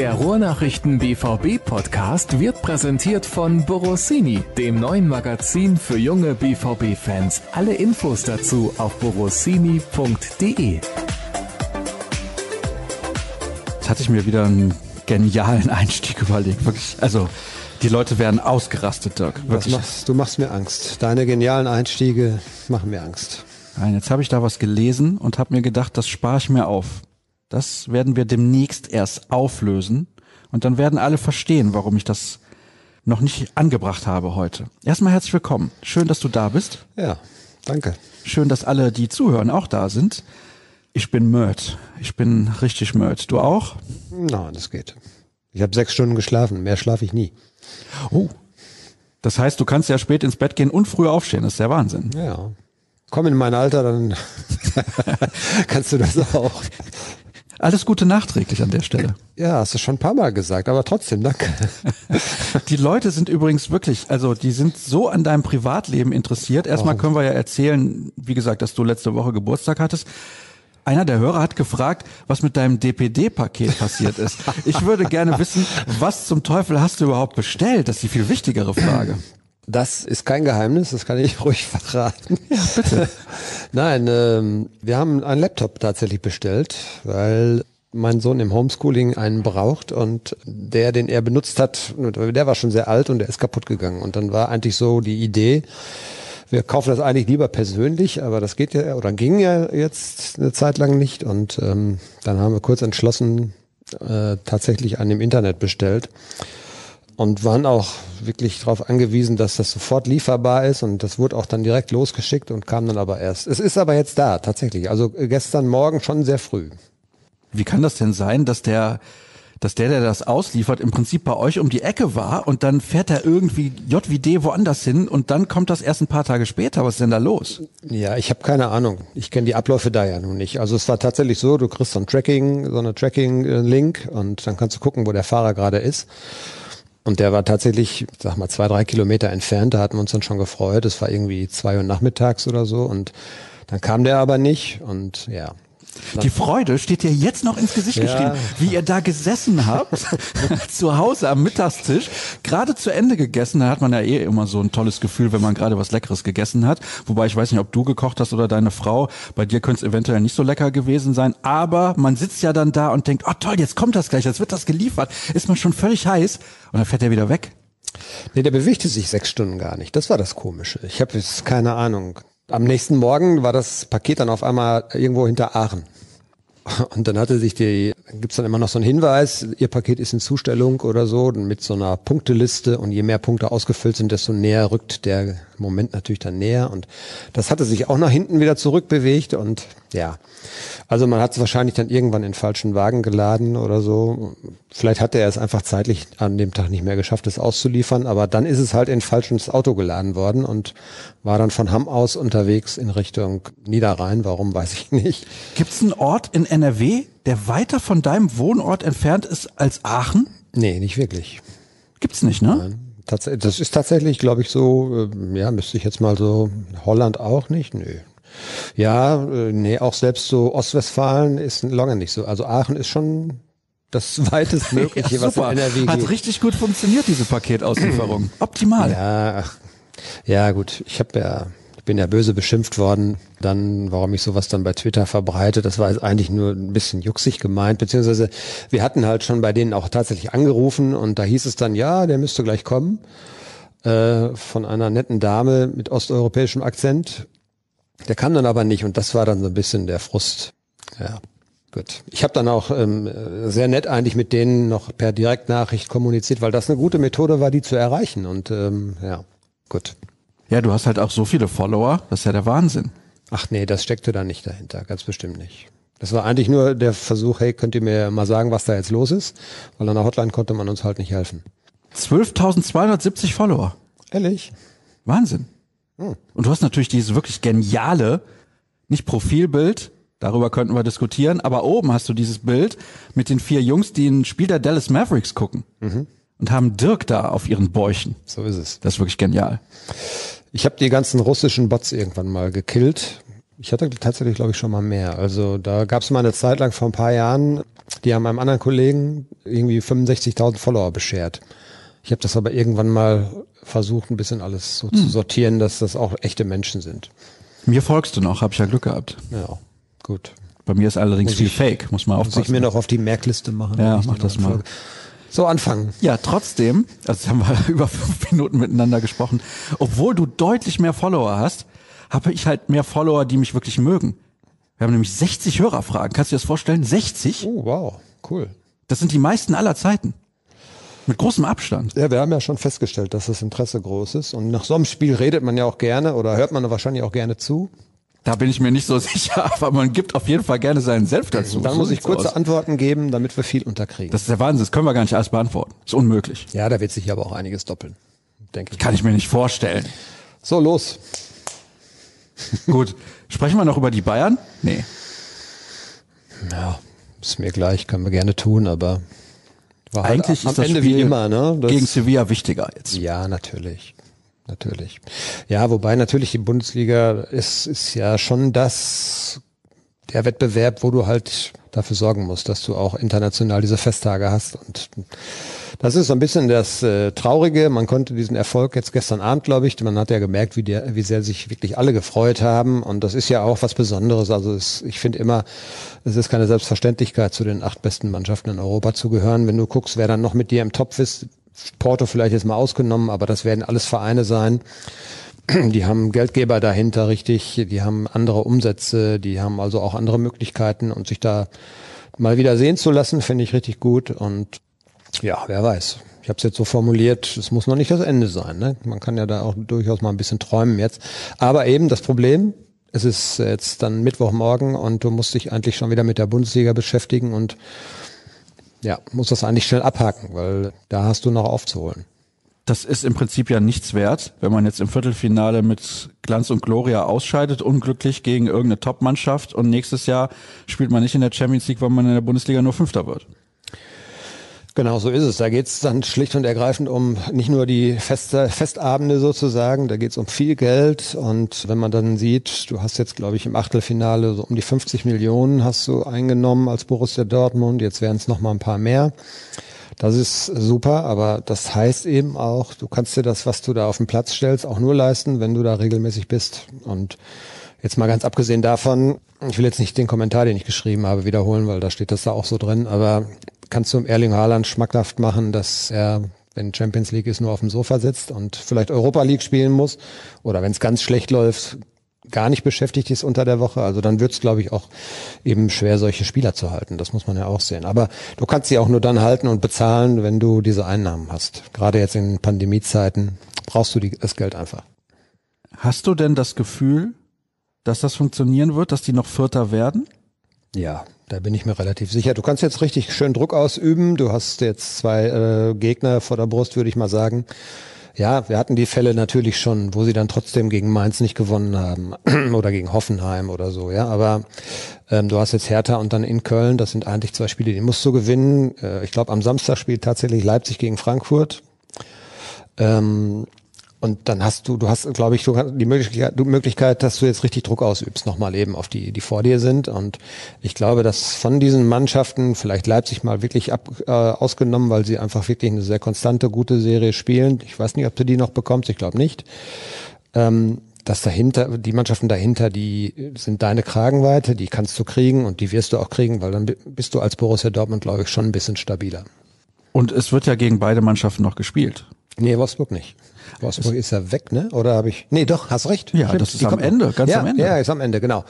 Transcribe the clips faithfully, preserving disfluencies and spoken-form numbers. Der Ruhrnachrichten B V B-Podcast wird präsentiert von Borossini, dem neuen Magazin für junge B V B-Fans. Alle Infos dazu auf borossini punkt de. Jetzt hatte ich mir wieder einen genialen Einstieg überlegt. Wirklich, also die Leute werden ausgerastet, Dirk. Wirklich. Was machst, du machst mir Angst. Deine genialen Einstiege machen mir Angst. Nein, jetzt habe ich da was gelesen und habe mir gedacht, das spare ich mir auf. Das werden wir demnächst erst auflösen und dann werden alle verstehen, warum ich das noch nicht angebracht habe heute. Erstmal herzlich willkommen. Schön, dass du da bist. Ja, danke. Schön, dass alle, die zuhören, auch da sind. Ich bin müde. Ich bin richtig müde. Du auch? Nein, das geht. Ich habe sechs Stunden geschlafen. Mehr schlafe ich nie. Oh, das heißt, du kannst ja spät ins Bett gehen und früh aufstehen. Das ist der Wahnsinn. Ja. Komm in mein Alter, dann kannst du das auch. Alles Gute nachträglich an der Stelle. Ja, hast du schon ein paar Mal gesagt, aber trotzdem, danke. Die Leute sind übrigens wirklich, also die sind so an deinem Privatleben interessiert. Erstmal können wir ja erzählen, wie gesagt, dass du letzte Woche Geburtstag hattest. Einer der Hörer hat gefragt, was mit deinem D P D-Paket passiert ist. Ich würde gerne wissen, was zum Teufel hast du überhaupt bestellt? Das ist die viel wichtigere Frage. Das ist kein Geheimnis, das kann ich ruhig verraten. Ja, bitte. Nein, ähm, wir haben einen Laptop tatsächlich bestellt, weil mein Sohn im Homeschooling einen braucht und der, den er benutzt hat, der war schon sehr alt und der ist kaputt gegangen. Und dann war eigentlich so die Idee, wir kaufen das eigentlich lieber persönlich, aber das geht ja oder ging ja jetzt eine Zeit lang nicht. Und ähm, dann haben wir kurz entschlossen, äh, tatsächlich einen im Internet bestellt. Und waren auch wirklich darauf angewiesen, dass das sofort lieferbar ist und das wurde auch dann direkt losgeschickt und kam dann aber erst. Es ist aber jetzt da, tatsächlich. Also gestern Morgen schon sehr früh. Wie kann das denn sein, dass der, dass der, der das ausliefert, im Prinzip bei euch um die Ecke war und dann fährt er irgendwie J W D woanders hin und dann kommt das erst ein paar Tage später? Was ist denn da los? Ja, ich habe keine Ahnung. Ich kenne die Abläufe da ja nun nicht. Also es war tatsächlich so, du kriegst so ein Tracking, so eine Tracking-Link und dann kannst du gucken, wo der Fahrer gerade ist. Und der war tatsächlich, sag mal, zwei, drei Kilometer entfernt, da hatten wir uns dann schon gefreut. Es war irgendwie zwei Uhr nachmittags oder so und dann kam der aber nicht und ja. Die Freude steht dir jetzt noch ins Gesicht ja. geschrieben, wie ihr da gesessen habt, zu Hause am Mittagstisch, gerade zu Ende gegessen. Da hat man ja eh immer so ein tolles Gefühl, wenn man gerade was Leckeres gegessen hat. Wobei ich weiß nicht, ob du gekocht hast oder deine Frau. Bei dir könnte es eventuell nicht so lecker gewesen sein. Aber man sitzt ja dann da und denkt, oh toll, jetzt kommt das gleich, jetzt wird das geliefert. Ist man schon völlig heiß und dann fährt er wieder weg. Nee, der bewegte sich sechs Stunden gar nicht. Das war das Komische. Ich habe jetzt keine Ahnung. Am nächsten Morgen war das Paket dann auf einmal irgendwo hinter Aachen. Und dann hatte sich die, gibt's dann immer noch so einen Hinweis, ihr Paket ist in Zustellung oder so, mit so einer Punkteliste und je mehr Punkte ausgefüllt sind, desto näher rückt der Moment natürlich dann näher und das hatte sich auch nach hinten wieder zurückbewegt und ja, also man hat es wahrscheinlich dann irgendwann in den falschen Wagen geladen oder so, vielleicht hat er es einfach zeitlich an dem Tag nicht mehr geschafft, es auszuliefern, aber dann ist es halt in falsches Auto geladen worden und war dann von Hamm aus unterwegs in Richtung Niederrhein, warum weiß ich nicht. Gibt's einen Ort in N R W, der weiter von deinem Wohnort entfernt ist als Aachen? Nee, nicht wirklich. Gibt's nicht, ne? Nein. Das ist tatsächlich, glaube ich, so, ja, müsste ich jetzt mal so, Holland auch nicht, nö. Ja, nee, auch selbst so Ostwestfalen ist lange nicht so. Also Aachen ist schon das weitestmögliche, ja, was in N R W geht. Hat richtig gut funktioniert, diese Paketauslieferung. Optimal. Ja, ja gut, ich habe ja... Ich bin ja böse beschimpft worden, dann warum ich sowas dann bei Twitter verbreite, das war jetzt eigentlich nur ein bisschen juxig gemeint, beziehungsweise wir hatten halt schon bei denen auch tatsächlich angerufen und da hieß es dann, ja, der müsste gleich kommen, äh, von einer netten Dame mit osteuropäischem Akzent, der kam dann aber nicht und das war dann so ein bisschen der Frust, ja. Gut. Ich habe dann auch ähm, sehr nett eigentlich mit denen noch per Direktnachricht kommuniziert, weil das eine gute Methode war, die zu erreichen und ähm, ja, gut. Ja, du hast halt auch so viele Follower, das ist ja der Wahnsinn. Ach nee, das steckte da nicht dahinter, ganz bestimmt nicht. Das war eigentlich nur der Versuch, hey, könnt ihr mir mal sagen, was da jetzt los ist? Weil an der Hotline konnte man uns halt nicht helfen. zwölftausendzweihundertsiebzig Follower. Ehrlich? Wahnsinn. Hm. Und du hast natürlich dieses wirklich geniale, nicht Profilbild, darüber könnten wir diskutieren, aber oben hast du dieses Bild mit den vier Jungs, die ein Spiel der Dallas Mavericks gucken. Mhm. Und haben Dirk da auf ihren Bäuchen. So ist es. Das ist wirklich genial. Ich habe die ganzen russischen Bots irgendwann mal gekillt. Ich hatte tatsächlich, glaube ich, schon mal mehr. Also da gab es mal eine Zeit lang vor ein paar Jahren, Die haben einem anderen Kollegen irgendwie fünfundsechzigtausend Follower beschert. Ich habe das aber irgendwann mal versucht, ein bisschen alles so hm. zu sortieren, dass das auch echte Menschen sind. Mir folgst du noch, habe ich ja Glück gehabt. Ja, gut. Bei mir ist allerdings muss viel ich, Fake, muss man aufpassen. Muss ich mir noch auf die Merkliste machen. Ja, mach das mal. Folge. So, anfangen. Ja, trotzdem, also haben wir über fünf Minuten miteinander gesprochen, obwohl du deutlich mehr Follower hast, habe ich halt mehr Follower, die mich wirklich mögen. Wir haben nämlich sechzig Hörerfragen. Kannst du dir das vorstellen? sechzig? Oh, wow, cool. Das sind die meisten aller Zeiten. Mit großem Abstand. Ja, wir haben ja schon festgestellt, dass das Interesse groß ist. Und nach so einem Spiel redet man ja auch gerne oder hört man wahrscheinlich auch gerne zu. Da bin ich mir nicht so sicher, aber man gibt auf jeden Fall gerne seinen Senf dazu. Dann so muss ich kurze aus. Antworten geben, damit wir viel unterkriegen. Das ist der Wahnsinn, das können wir gar nicht alles beantworten. Ist unmöglich. Ja, da wird sich aber auch einiges doppeln, denke ich. Kann ich mir nicht vorstellen. So, los. Gut, sprechen wir noch über die Bayern? Nee. Ja, ist mir gleich, können wir gerne tun, aber war halt eigentlich am ist das Ende Spiel wie immer, ne? Das gegen Sevilla wichtiger jetzt. Ja, natürlich. Natürlich. Ja, wobei natürlich die Bundesliga ist, ist ja schon das, der Wettbewerb, wo du halt dafür sorgen musst, dass du auch international diese Festtage hast. Und das ist so ein bisschen das äh, Traurige. Man konnte diesen Erfolg jetzt gestern Abend, glaube ich, man hat ja gemerkt, wie, der, wie sehr sich wirklich alle gefreut haben. Und das ist ja auch was Besonderes. Also es, ich finde immer, es ist keine Selbstverständlichkeit, zu den acht besten Mannschaften in Europa zu gehören. Wenn du guckst, wer dann noch mit dir im Topf ist, Porto vielleicht jetzt mal ausgenommen, aber das werden alles Vereine sein. Die haben Geldgeber dahinter, richtig, die haben andere Umsätze, die haben also auch andere Möglichkeiten und sich da mal wieder sehen zu lassen, finde ich richtig gut. Und ja, wer weiß. Ich habe es jetzt so formuliert, es muss noch nicht das Ende sein. Ne? Man kann ja da auch durchaus mal ein bisschen träumen jetzt. Aber eben das Problem, es ist jetzt dann Mittwochmorgen und du musst dich eigentlich schon wieder mit der Bundesliga beschäftigen und ja, muss das eigentlich schnell abhaken, weil da hast du noch aufzuholen. Das ist im Prinzip ja nichts wert, wenn man jetzt im Viertelfinale mit Glanz und Gloria ausscheidet, unglücklich gegen irgendeine Top-Mannschaft und nächstes Jahr spielt man nicht in der Champions League, weil man in der Bundesliga nur Fünfter wird. Genau, so ist es. Da geht's dann schlicht und ergreifend um nicht nur die Fest- Festabende sozusagen, da geht's um viel Geld und wenn man dann sieht, du hast jetzt glaube ich im Achtelfinale so um die fünfzig Millionen hast du eingenommen als Borussia Dortmund, jetzt wären es nochmal ein paar mehr. Das ist super, aber das heißt eben auch, du kannst dir das, was du da auf den Platz stellst, auch nur leisten, wenn du da regelmäßig bist. Und jetzt mal ganz abgesehen davon, ich will jetzt nicht den Kommentar, den ich geschrieben habe, wiederholen, weil da steht das da auch so drin, aber kannst du um Erling Haaland schmackhaft machen, dass er, wenn Champions League ist, nur auf dem Sofa sitzt und vielleicht Europa League spielen muss oder wenn es ganz schlecht läuft, gar nicht beschäftigt ist unter der Woche. Also dann wird es, glaube ich, auch eben schwer, solche Spieler zu halten. Das muss man ja auch sehen. Aber du kannst sie auch nur dann halten und bezahlen, wenn du diese Einnahmen hast. Gerade jetzt in Pandemiezeiten brauchst du die, das Geld einfach. Hast du denn das Gefühl, dass das funktionieren wird, dass die noch Vierter werden? Ja, da bin ich mir relativ sicher. Du kannst jetzt richtig schön Druck ausüben. Du hast jetzt zwei äh, Gegner vor der Brust, würde ich mal sagen. Ja, wir hatten die Fälle natürlich schon, wo sie dann trotzdem gegen Mainz nicht gewonnen haben oder gegen Hoffenheim oder so. Ja, aber ähm, du hast jetzt Hertha und dann in Köln. Das sind eigentlich zwei Spiele, die musst du gewinnen. Äh, ich glaube, am Samstag spielt tatsächlich Leipzig gegen Frankfurt. Ähm, Und dann hast du, du hast, glaube ich, die Möglichkeit, dass du jetzt richtig Druck ausübst, nochmal eben auf die, die vor dir sind. Und ich glaube, dass von diesen Mannschaften, vielleicht Leipzig mal wirklich ab, äh, ausgenommen, weil sie einfach wirklich eine sehr konstante, gute Serie spielen. Ich weiß nicht, ob du die noch bekommst, ich glaube nicht. Ähm, dass dahinter, die Mannschaften dahinter, die sind deine Kragenweite, die kannst du kriegen und die wirst du auch kriegen, weil dann bist du als Borussia Dortmund, glaube ich, schon ein bisschen stabiler. Und es wird ja gegen beide Mannschaften noch gespielt. Nee, Wolfsburg nicht. Wolfsburg ist ja weg, ne? Oder habe ich... Nee, doch, hast recht. Ja, das ist am Ende, ganz am Ende. Ja, ist am Ende, genau.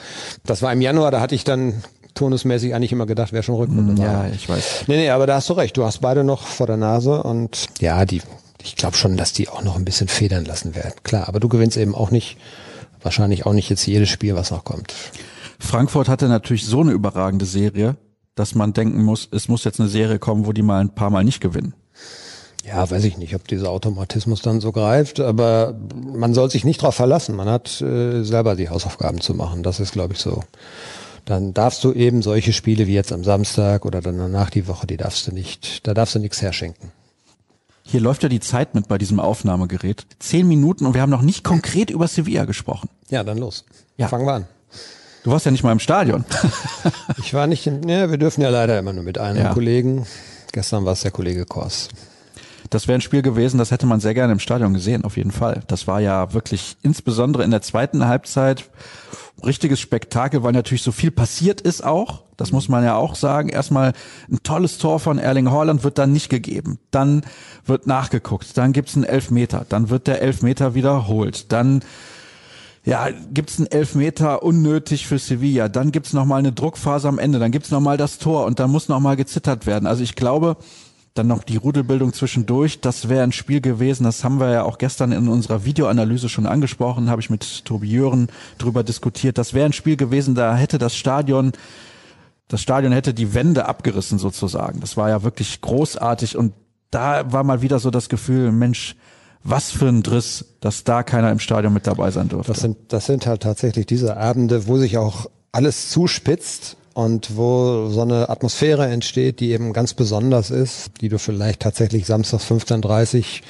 Das war im Januar, da hatte ich dann turnusmäßig eigentlich immer gedacht, wäre schon Rückrunde. Ja, ich weiß. Nee, nee, aber da hast du recht. Du hast beide noch vor der Nase und ja, die, ich glaube schon, dass die auch noch ein bisschen federn lassen werden. Klar, aber du gewinnst eben auch nicht, wahrscheinlich auch nicht jetzt jedes Spiel, was noch kommt. Frankfurt hatte natürlich so eine überragende Serie, dass man denken muss, es muss jetzt eine Serie kommen, wo die mal ein paar Mal nicht gewinnen. Ja, weiß ich nicht, ob dieser Automatismus dann so greift, aber man soll sich nicht drauf verlassen. Man hat äh, selber die Hausaufgaben zu machen. Das ist, glaube ich, so. Dann darfst du eben solche Spiele wie jetzt am Samstag oder dann danach die Woche, die darfst du nicht, da darfst du nichts herschenken. Hier läuft ja die Zeit mit bei diesem Aufnahmegerät. Zehn Minuten und wir haben noch nicht konkret über Sevilla gesprochen. Ja, dann los. Ja. Fangen wir an. Du warst ja nicht mal im Stadion. Ich war nicht, in, ja, wir dürfen ja leider immer nur mit einem ja. Kollegen. Gestern war es der Kollege Kors. Das wäre ein Spiel gewesen, das hätte man sehr gerne im Stadion gesehen, auf jeden Fall. Das war ja wirklich insbesondere in der zweiten Halbzeit richtiges Spektakel, weil natürlich so viel passiert ist auch. Das muss man ja auch sagen. Erstmal ein tolles Tor von Erling Haaland wird dann nicht gegeben. Dann wird nachgeguckt. Dann gibt's einen Elfmeter. Dann wird der Elfmeter wiederholt. Dann ja, gibt's einen Elfmeter unnötig für Sevilla. Dann gibt's nochmal eine Druckphase am Ende. Dann gibt's nochmal das Tor und dann muss nochmal gezittert werden. Also ich glaube, dann noch die Rudelbildung zwischendurch, das wäre ein Spiel gewesen, das haben wir ja auch gestern in unserer Videoanalyse schon angesprochen, habe ich mit Tobi Jören drüber diskutiert, das wäre ein Spiel gewesen, da hätte das Stadion, das Stadion hätte die Wände abgerissen sozusagen, das war ja wirklich großartig und da war mal wieder so das Gefühl, Mensch, was für ein Driss, dass da keiner im Stadion mit dabei sein durfte. Das sind, das sind halt tatsächlich diese Abende, wo sich auch alles zuspitzt. Und wo so eine Atmosphäre entsteht, die eben ganz besonders ist, die du vielleicht tatsächlich samstags fünfzehn Uhr dreißig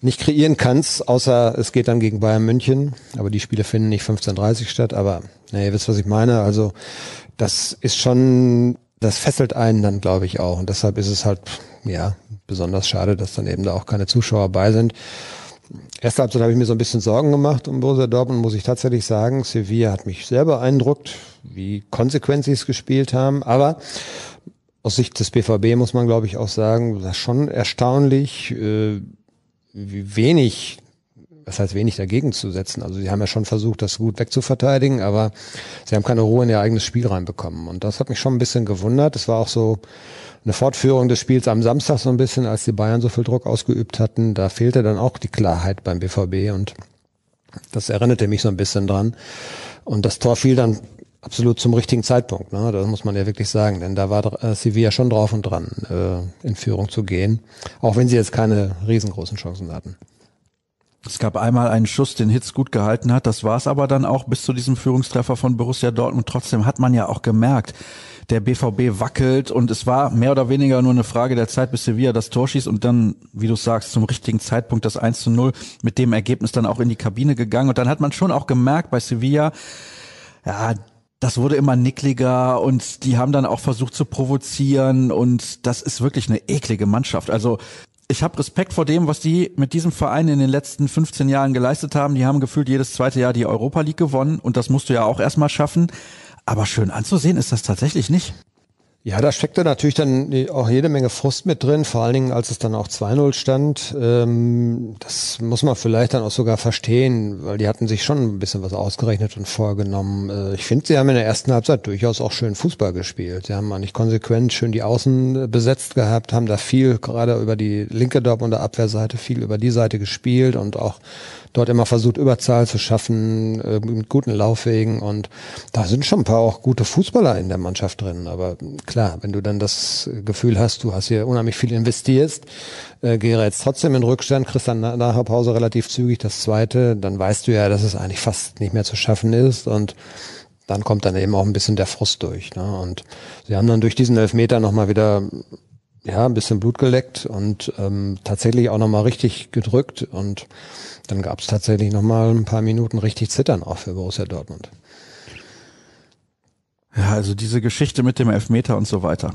nicht kreieren kannst, außer es geht dann gegen Bayern München. Aber die Spiele finden nicht fünfzehn Uhr dreißig statt. Aber na, ihr wisst, was ich meine. Also das ist schon, das fesselt einen dann, glaube ich, auch. Und deshalb ist es halt ja besonders schade, dass dann eben da auch keine Zuschauer bei sind. Erste Halbzeit habe ich mir so ein bisschen Sorgen gemacht um Borussia Dortmund, muss ich tatsächlich sagen. Sevilla hat mich sehr beeindruckt, wie konsequent sie es gespielt haben. Aber aus Sicht des B V B muss man, glaube ich, auch sagen, das ist schon erstaunlich, wie wenig, was heißt wenig dagegen zu setzen. Also sie haben ja schon versucht, das gut wegzuverteidigen, aber sie haben keine Ruhe in ihr eigenes Spiel reinbekommen. Und das hat mich schon ein bisschen gewundert. Es war auch so eine Fortführung des Spiels am Samstag so ein bisschen, als die Bayern so viel Druck ausgeübt hatten. Da fehlte dann auch die Klarheit beim B V B und das erinnerte mich so ein bisschen dran. Und das Tor fiel dann absolut zum richtigen Zeitpunkt, ne? Das muss man ja wirklich sagen, denn da war äh, Sevilla schon drauf und dran, äh, in Führung zu gehen, auch wenn sie jetzt keine riesengroßen Chancen hatten. Es gab einmal einen Schuss, den Hitz gut gehalten hat, das war es aber dann auch bis zu diesem Führungstreffer von Borussia Dortmund. Trotzdem hat man ja auch gemerkt, der B V B wackelt und es war mehr oder weniger nur eine Frage der Zeit, bis Sevilla das Tor schießt und dann, wie du sagst, zum richtigen Zeitpunkt das eins zu null mit dem Ergebnis dann auch in die Kabine gegangen. Und dann hat man schon auch gemerkt bei Sevilla, ja, das wurde immer nickliger und die haben dann auch versucht zu provozieren und das ist wirklich eine eklige Mannschaft. Also ich habe Respekt vor dem, was die mit diesem Verein in den letzten fünfzehn Jahren geleistet haben. Die haben gefühlt jedes zweite Jahr die Europa League gewonnen und das musst du ja auch erstmal schaffen. Aber schön anzusehen ist das tatsächlich nicht. Ja, da steckte natürlich dann auch jede Menge Frust mit drin, vor allen Dingen, als es dann auch zwei null stand. Das muss man vielleicht dann auch sogar verstehen, weil die hatten sich schon ein bisschen was ausgerechnet und vorgenommen. Ich finde, sie haben in der ersten Halbzeit durchaus auch schön Fußball gespielt. Sie haben eigentlich konsequent schön die Außen besetzt gehabt, haben da viel, gerade über die linke Dortmunder Abwehrseite, viel über die Seite gespielt und auch dort immer versucht, Überzahl zu schaffen, mit guten Laufwegen. Und da sind schon ein paar auch gute Fußballer in der Mannschaft drin, aber klar, wenn du dann das Gefühl hast, du hast hier unheimlich viel investiert, äh, gehst jetzt trotzdem in Rückstand, kriegst dann nach der Pause relativ zügig das Zweite, dann weißt du ja, dass es eigentlich fast nicht mehr zu schaffen ist und dann kommt dann eben auch ein bisschen der Frust durch, ne? Und sie haben dann durch diesen Elfmeter nochmal wieder ja ein bisschen Blut geleckt und ähm, tatsächlich auch nochmal richtig gedrückt und dann gab es tatsächlich nochmal ein paar Minuten richtig Zittern auch für Borussia Dortmund. Ja, also diese Geschichte mit dem Elfmeter und so weiter.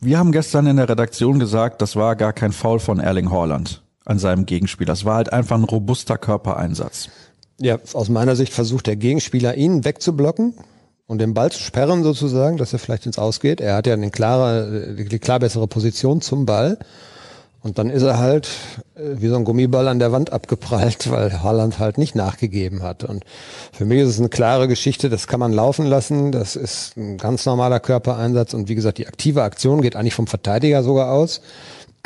Wir haben gestern in der Redaktion gesagt, das war gar kein Foul von Erling Haaland an seinem Gegenspieler. Das war halt einfach ein robuster Körpereinsatz. Ja, aus meiner Sicht versucht der Gegenspieler, ihn wegzublocken und den Ball zu sperren sozusagen, dass er vielleicht ins Aus geht. Er hat ja eine klare, die klar bessere Position zum Ball. Und dann ist er halt wie so ein Gummiball an der Wand abgeprallt, weil Haaland halt nicht nachgegeben hat. Und für mich ist es eine klare Geschichte, das kann man laufen lassen. Das ist ein ganz normaler Körpereinsatz. Und wie gesagt, die aktive Aktion geht eigentlich vom Verteidiger sogar aus,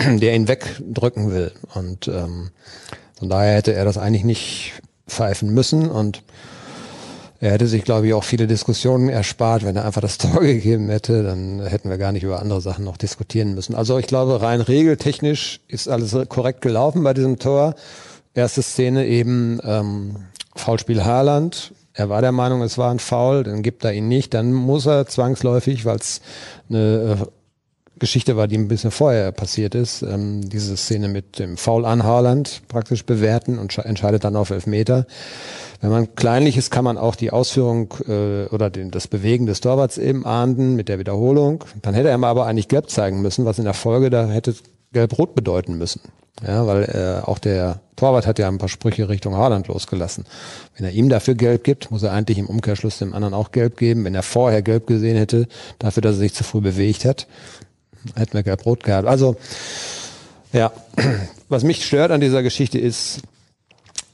der ihn wegdrücken will. Und ähm, von daher hätte er das eigentlich nicht pfeifen müssen. Und er hätte sich, glaube ich, auch viele Diskussionen erspart. Wenn er einfach das Tor gegeben hätte, dann hätten wir gar nicht über andere Sachen noch diskutieren müssen. Also ich glaube, rein regeltechnisch ist alles korrekt gelaufen bei diesem Tor. Erste Szene eben ähm, Foulspiel Haaland. Er war der Meinung, es war ein Foul, dann gibt er ihn nicht. Dann muss er zwangsläufig, weil es eine Geschichte war, die ein bisschen vorher passiert ist. Ähm, diese Szene mit dem Foul an Haaland praktisch bewerten und entscheidet dann auf Elfmeter. Wenn man kleinlich ist, kann man auch die Ausführung äh, oder den, das Bewegen des Torwarts eben ahnden mit der Wiederholung. Dann hätte er ihm aber eigentlich gelb zeigen müssen, was in der Folge da hätte gelb-rot bedeuten müssen. Ja, weil äh, auch der Torwart hat ja ein paar Sprüche Richtung Haaland losgelassen. Wenn er ihm dafür gelb gibt, muss er eigentlich im Umkehrschluss dem anderen auch gelb geben. Wenn er vorher gelb gesehen hätte, dafür, dass er sich zu früh bewegt hat, hätten wir gelb-rot gehabt. Also, ja, was mich stört an dieser Geschichte ist,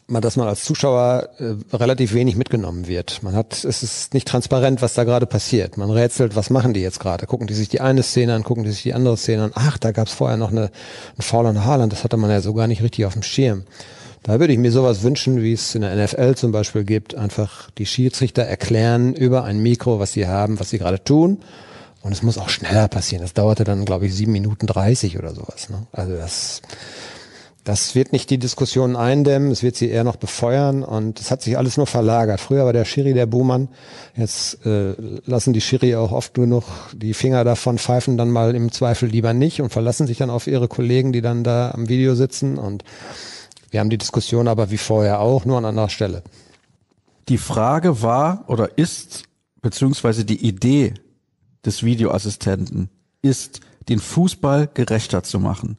dass man als Zuschauer äh, relativ wenig mitgenommen wird. Man hat, es ist nicht transparent, was da gerade passiert. Man rätselt, was machen die jetzt gerade? Gucken die sich die eine Szene an, gucken die sich die andere Szene an. Ach, da gab es vorher noch eine, einen Foul an Haaland. Das hatte man ja so gar nicht richtig auf dem Schirm. Da würde ich mir sowas wünschen, wie es in der N F L zum Beispiel gibt. Einfach die Schiedsrichter erklären über ein Mikro, was sie haben, was sie gerade tun. Und es muss auch schneller passieren. Das dauerte dann, glaube ich, sieben Minuten dreißig oder sowas. Ne? Also das... Das wird nicht die Diskussion eindämmen, es wird sie eher noch befeuern und es hat sich alles nur verlagert. Früher war der Schiri der Buhmann, jetzt äh, lassen die Schiri auch oft nur noch die Finger davon, pfeifen dann mal im Zweifel lieber nicht und verlassen sich dann auf ihre Kollegen, die dann da am Video sitzen. Und wir haben die Diskussion aber wie vorher auch, nur an anderer Stelle. Die Frage war oder ist, beziehungsweise die Idee des Videoassistenten ist, den Fußball gerechter zu machen.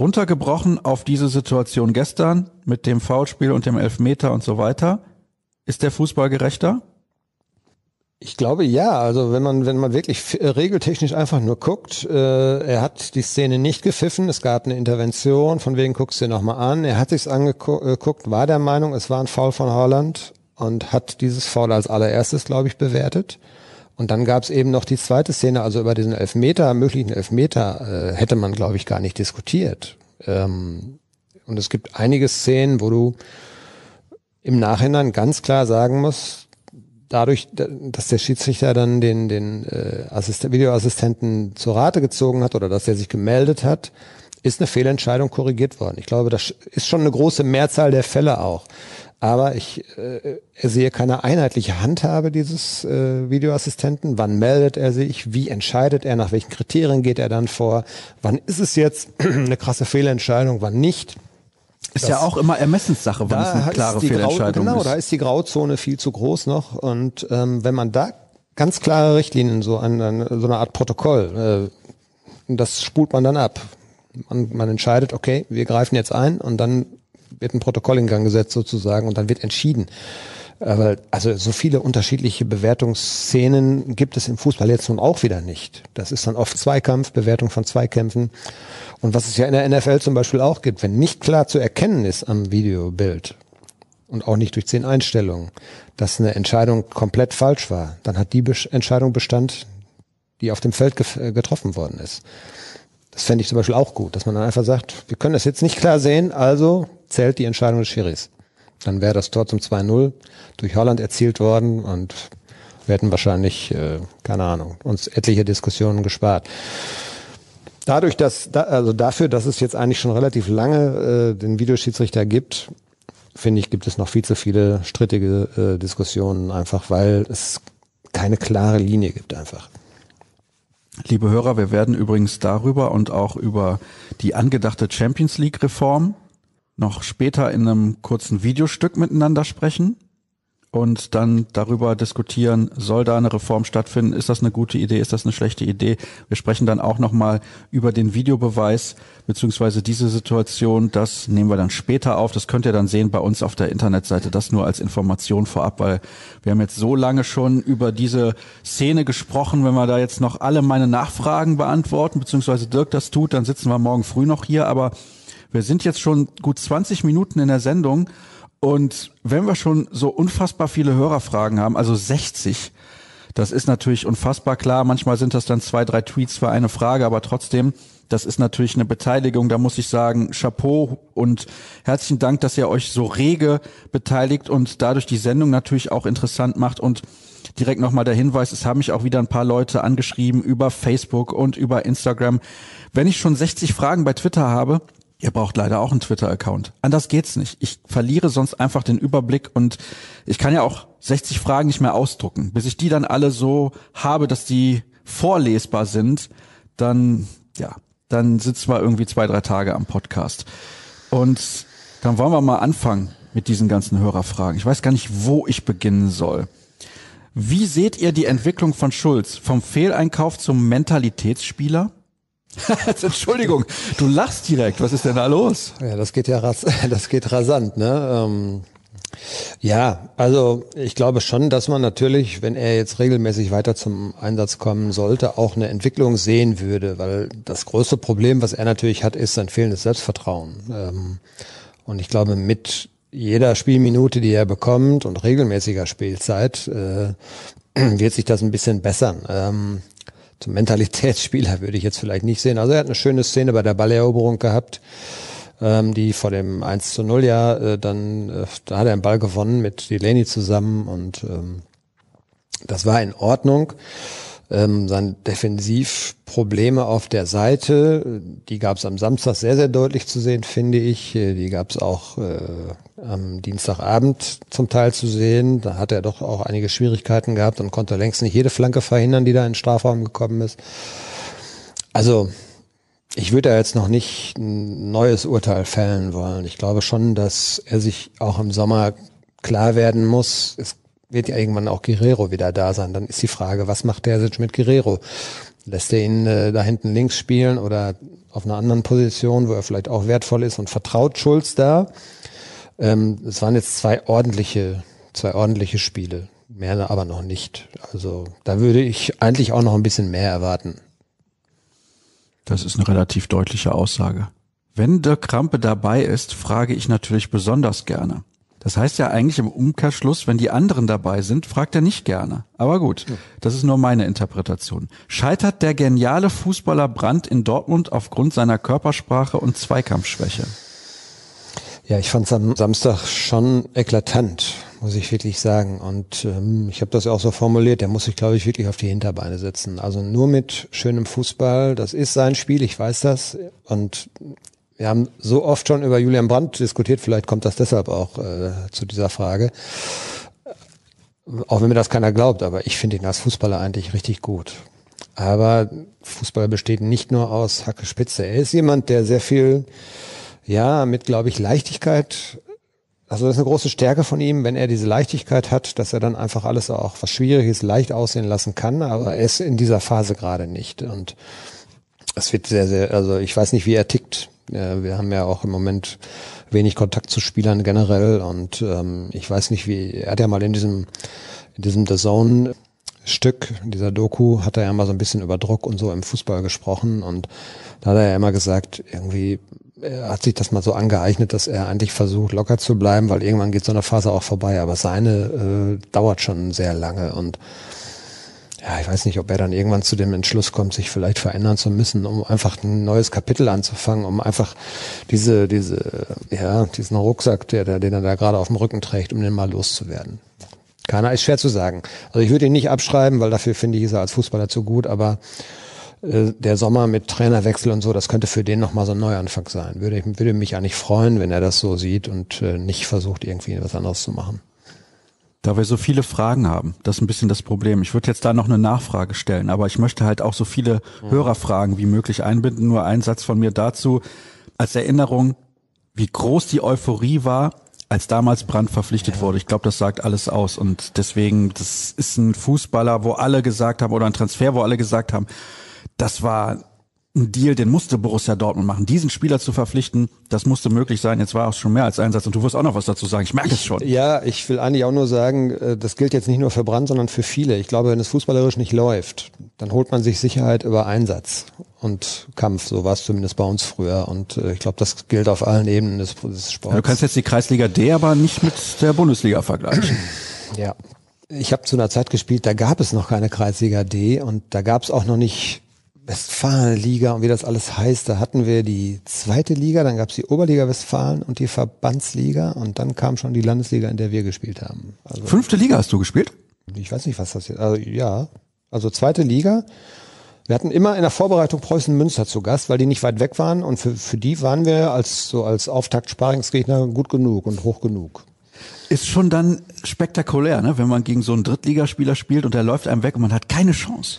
Runtergebrochen auf diese Situation gestern mit dem Foulspiel und dem Elfmeter und so weiter, ist der Fußball gerechter? Ich glaube ja. Also wenn man wenn man wirklich regeltechnisch einfach nur guckt, äh, er hat die Szene nicht gepfiffen, es gab eine Intervention, von wegen guckst du dir nochmal an, er hat sich's angeguckt, war der Meinung, es war ein Foul von Haaland und hat dieses Foul als allererstes, glaube ich, bewertet. Und dann gab es eben noch die zweite Szene, also über diesen Elfmeter, möglichen Elfmeter, äh, hätte man, glaube ich, gar nicht diskutiert. Ähm, und es gibt einige Szenen, wo du im Nachhinein ganz klar sagen musst, dadurch, dass der Schiedsrichter dann den, den äh, Assist- Videoassistenten zur Rate gezogen hat oder dass er sich gemeldet hat, ist eine Fehlentscheidung korrigiert worden. Ich glaube, das ist schon eine große Mehrzahl der Fälle auch. Aber ich äh, sehe keine einheitliche Handhabe dieses äh, Videoassistenten. Wann meldet er sich? Wie entscheidet er? Nach welchen Kriterien geht er dann vor? Wann ist es jetzt eine krasse Fehlentscheidung? Wann nicht? Ist das ja auch immer Ermessenssache, wann es eine klare Fehlentscheidung ist. Genau, da ist die Grauzone viel zu groß noch. Und ähm, wenn man da ganz klare Richtlinien, so, an, an, so eine Art Protokoll, äh, das spult man dann ab. Man, man entscheidet, okay, wir greifen jetzt ein und dann wird ein Protokoll in Gang gesetzt sozusagen und dann wird entschieden. Aber also so viele unterschiedliche Bewertungsszenen gibt es im Fußball jetzt nun auch wieder nicht. Das ist dann oft Zweikampf, Bewertung von Zweikämpfen. Und was es ja in der N F L zum Beispiel auch gibt, wenn nicht klar zu erkennen ist am Videobild und auch nicht durch zehn Einstellungen, dass eine Entscheidung komplett falsch war, dann hat die Entscheidung Bestand, die auf dem Feld getroffen worden ist. Das fände ich zum Beispiel auch gut, dass man dann einfach sagt, wir können das jetzt nicht klar sehen, also zählt die Entscheidung des Schiris. Dann wäre das Tor zum zwei null durch Haaland erzielt worden und wir hätten wahrscheinlich, äh, keine Ahnung, uns etliche Diskussionen gespart. Dadurch, dass, da, also dafür, dass es jetzt eigentlich schon relativ lange äh, den Videoschiedsrichter gibt, finde ich, gibt es noch viel zu viele strittige äh, Diskussionen, einfach weil es keine klare Linie gibt einfach. Liebe Hörer, wir werden übrigens darüber und auch über die angedachte Champions League Reform noch später in einem kurzen Videostück miteinander sprechen und dann darüber diskutieren, soll da eine Reform stattfinden? Ist das eine gute Idee? Ist das eine schlechte Idee? Wir sprechen dann auch nochmal über den Videobeweis beziehungsweise diese Situation. Das nehmen wir dann später auf. Das könnt ihr dann sehen bei uns auf der Internetseite. Das nur als Information vorab, weil wir haben jetzt so lange schon über diese Szene gesprochen. Wenn wir da jetzt noch alle meine Nachfragen beantworten beziehungsweise Dirk das tut, dann sitzen wir morgen früh noch hier. Aber wir sind jetzt schon gut zwanzig Minuten in der Sendung und wenn wir schon so unfassbar viele Hörerfragen haben, also sechzig, das ist natürlich unfassbar klar. Manchmal sind das dann zwei, drei Tweets für eine Frage, aber trotzdem, das ist natürlich eine Beteiligung. Da muss ich sagen, Chapeau und herzlichen Dank, dass ihr euch so rege beteiligt und dadurch die Sendung natürlich auch interessant macht. Und direkt nochmal der Hinweis, es haben mich auch wieder ein paar Leute angeschrieben über Facebook und über Instagram. Wenn ich schon sechzig Fragen bei Twitter habe, ihr braucht leider auch einen Twitter-Account. Anders geht's nicht. Ich verliere sonst einfach den Überblick und ich kann ja auch sechzig Fragen nicht mehr ausdrucken. Bis ich die dann alle so habe, dass die vorlesbar sind, dann ja, dann sitzen wir irgendwie zwei, drei Tage am Podcast. Und dann wollen wir mal anfangen mit diesen ganzen Hörerfragen. Ich weiß gar nicht, wo ich beginnen soll. Wie seht ihr die Entwicklung von Schulz? Vom Fehleinkauf zum Mentalitätsspieler? Entschuldigung, du lachst direkt. Was ist denn da los? Ja, das geht ja ras- das geht rasant, ne? Ähm, ja, also ich glaube schon, dass man natürlich, wenn er jetzt regelmäßig weiter zum Einsatz kommen sollte, auch eine Entwicklung sehen würde, weil das größte Problem, was er natürlich hat, ist sein fehlendes Selbstvertrauen. Ähm, und ich glaube, mit jeder Spielminute, die er bekommt und regelmäßiger Spielzeit, äh, wird sich das ein bisschen bessern. Ähm, Zum Mentalitätsspieler würde ich jetzt vielleicht nicht sehen. Also er hat eine schöne Szene bei der Balleroberung gehabt, ähm, die vor dem eins zu null, ja, äh, dann äh, da hat er einen Ball gewonnen mit Delaney zusammen und ähm, das war in Ordnung. Ähm, seine Defensivprobleme auf der Seite, die gab es am Samstag sehr, sehr deutlich zu sehen, finde ich. Die gab es auch äh, am Dienstagabend zum Teil zu sehen. Da hat er doch auch einige Schwierigkeiten gehabt und konnte längst nicht jede Flanke verhindern, die da in den Strafraum gekommen ist. Also ich würde da jetzt noch nicht ein neues Urteil fällen wollen. Ich glaube schon, dass er sich auch im Sommer klar werden muss, es wird ja irgendwann auch Guerreiro wieder da sein. Dann ist die Frage, was macht Terzic mit Guerreiro? Lässt er ihn äh, da hinten links spielen oder auf einer anderen Position, wo er vielleicht auch wertvoll ist und vertraut Schulz da? Ähm, es waren jetzt zwei ordentliche, zwei ordentliche Spiele, mehr aber noch nicht. Also da würde ich eigentlich auch noch ein bisschen mehr erwarten. Das ist eine relativ deutliche Aussage. Wenn Dirk Krampe dabei ist, frage ich natürlich besonders gerne. Das heißt ja eigentlich im Umkehrschluss, wenn die anderen dabei sind, fragt er nicht gerne. Aber gut, das ist nur meine Interpretation. Scheitert der geniale Fußballer Brandt in Dortmund aufgrund seiner Körpersprache und Zweikampfschwäche? Ja, ich fand es am Samstag schon eklatant, muss ich wirklich sagen. Und ähm, ich habe das auch so formuliert, der muss sich, glaube ich, wirklich auf die Hinterbeine setzen. Also nur mit schönem Fußball, das ist sein Spiel, ich weiß das. Und wir haben so oft schon über Julian Brandt diskutiert, vielleicht kommt das deshalb auch äh, zu dieser Frage. Auch wenn mir das keiner glaubt, aber ich finde ihn als Fußballer eigentlich richtig gut. Aber Fußball besteht nicht nur aus Hacke Spitze. Er ist jemand, der sehr viel, ja, mit, glaube ich, Leichtigkeit, also das ist eine große Stärke von ihm, wenn er diese Leichtigkeit hat, dass er dann einfach alles, auch was Schwieriges, leicht aussehen lassen kann, aber er ist in dieser Phase gerade nicht. Und es wird sehr, sehr, also ich weiß nicht, wie er tickt. Wir haben ja auch im Moment wenig Kontakt zu Spielern generell und ähm, ich weiß nicht, wie, er hat ja mal in diesem in diesem The Zone Stück, in dieser Doku, hat er ja mal so ein bisschen über Druck und so im Fußball gesprochen und da hat er ja immer gesagt, irgendwie er hat sich das mal so angeeignet, dass er eigentlich versucht, locker zu bleiben, weil irgendwann geht so eine Phase auch vorbei, aber seine äh, dauert schon sehr lange und ja, ich weiß nicht, ob er dann irgendwann zu dem Entschluss kommt, sich vielleicht verändern zu müssen, um einfach ein neues Kapitel anzufangen, um einfach diese, diese, ja, diesen Rucksack, der, der, den er da gerade auf dem Rücken trägt, um den mal loszuwerden. Keiner, ist schwer zu sagen. Also ich würde ihn nicht abschreiben, weil dafür finde ich, ist er als Fußballer zu gut, aber äh, der Sommer mit Trainerwechsel und so, das könnte für den nochmal so ein Neuanfang sein. Würde ich, würde mich eigentlich freuen, wenn er das so sieht und äh, nicht versucht, irgendwie was anderes zu machen. Da wir so viele Fragen haben, das ist ein bisschen das Problem. Ich würde jetzt da noch eine Nachfrage stellen, aber ich möchte halt auch so viele ja. Hörerfragen wie möglich einbinden. Nur ein Satz von mir dazu, als Erinnerung, wie groß die Euphorie war, als damals Brandt verpflichtet ja. wurde. Ich glaube, das sagt alles aus. Und deswegen, das ist ein Fußballer, wo alle gesagt haben, oder ein Transfer, wo alle gesagt haben, das war ein Deal, den musste Borussia Dortmund machen. Diesen Spieler zu verpflichten, das musste möglich sein. Jetzt war auch schon mehr als ein Satz und du wirst auch noch was dazu sagen. Ich merke ich, es schon. Ja, ich will eigentlich auch nur sagen, das gilt jetzt nicht nur für Brandt, sondern für viele. Ich glaube, wenn es fußballerisch nicht läuft, dann holt man sich Sicherheit über Einsatz und Kampf. So war es zumindest bei uns früher. Und ich glaube, das gilt auf allen Ebenen des, des Sports. Ja, du kannst jetzt die Kreisliga D aber nicht mit der Bundesliga vergleichen. Ja, ich habe zu einer Zeit gespielt, da gab es noch keine Kreisliga D und da gab es auch noch nicht Westfalenliga und wie das alles heißt, da hatten wir die zweite Liga, dann gab es die Oberliga Westfalen und die Verbandsliga und dann kam schon die Landesliga, in der wir gespielt haben. Also, fünfte Liga hast du gespielt? Ich weiß nicht, was das jetzt, also ja, also zweite Liga. Wir hatten immer in der Vorbereitung Preußen-Münster zu Gast, weil die nicht weit weg waren und für, für die waren wir als so als Auftakt-Sparingsgegner gut genug und hoch genug. Ist schon dann spektakulär, ne? Wenn man gegen so einen Drittligaspieler spielt und der läuft einem weg und man hat keine Chance.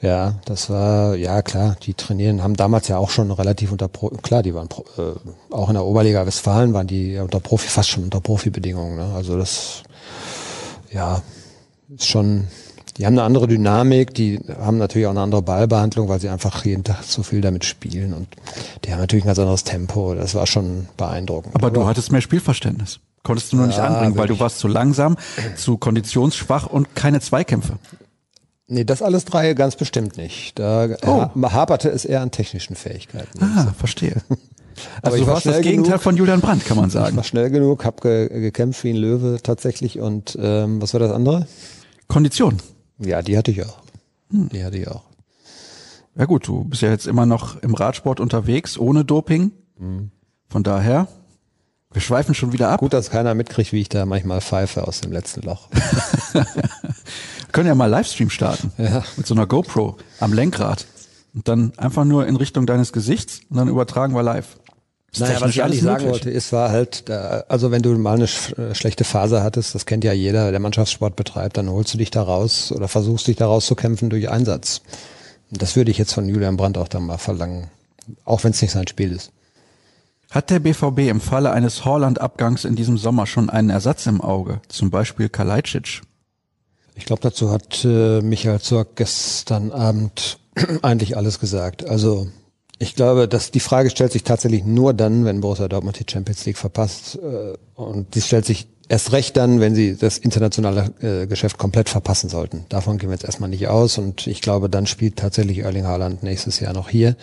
Ja, das war, ja klar, die trainieren, haben damals ja auch schon relativ unter, Pro klar, die waren, äh, auch in der Oberliga Westfalen waren die unter Profi, fast schon unter Profibedingungen, ne? Also das, ja, ist schon, die haben eine andere Dynamik, die haben natürlich auch eine andere Ballbehandlung, weil sie einfach jeden Tag so viel damit spielen und die haben natürlich ein ganz anderes Tempo, das war schon beeindruckend. Aber oder? Du hattest mehr Spielverständnis, konntest du nur ja, nicht anbringen, weil du warst zu langsam, zu konditionsschwach und keine Zweikämpfe. Nee, das alles drei ganz bestimmt nicht. Da oh. haperte es eher an technischen Fähigkeiten. Ah, verstehe. Also du warst war das Gegenteil genug, von Julian Brandt, kann man sagen. Ich war schnell genug, hab ge gekämpft wie ein Löwe tatsächlich und ähm, was war das andere? Kondition. Ja, die hatte ich auch. Hm. Die hatte ich auch. Ja gut, du bist ja jetzt immer noch im Radsport unterwegs, ohne Doping. Hm. Von daher, wir schweifen schon wieder ab. Gut, dass keiner mitkriegt, wie ich da manchmal pfeife aus dem letzten Loch. Können ja mal Livestream starten. Ja. Mit so einer GoPro am Lenkrad. Und dann einfach nur in Richtung deines Gesichts und dann übertragen wir live. Naja, was ich eigentlich sagen wollte, ist, war halt, also wenn du mal eine sch schlechte Phase hattest, das kennt ja jeder, der Mannschaftssport betreibt, dann holst du dich da raus oder versuchst dich da rauszukämpfen durch Einsatz. Und das würde ich jetzt von Julian Brandt auch dann mal verlangen. Auch wenn es nicht sein Spiel ist. Hat der B V B im Falle eines Haaland-Abgangs in diesem Sommer schon einen Ersatz im Auge? Zum Beispiel Kalajdzic? Ich glaube, dazu hat äh, Michael Zorc gestern Abend eigentlich alles gesagt. Also ich glaube, dass die Frage stellt sich tatsächlich nur dann, wenn Borussia Dortmund die Champions League verpasst. Äh, und die stellt sich erst recht dann, wenn sie das internationale äh, Geschäft komplett verpassen sollten. Davon gehen wir jetzt erstmal nicht aus. Und ich glaube, dann spielt tatsächlich Erling Haaland nächstes Jahr noch hier.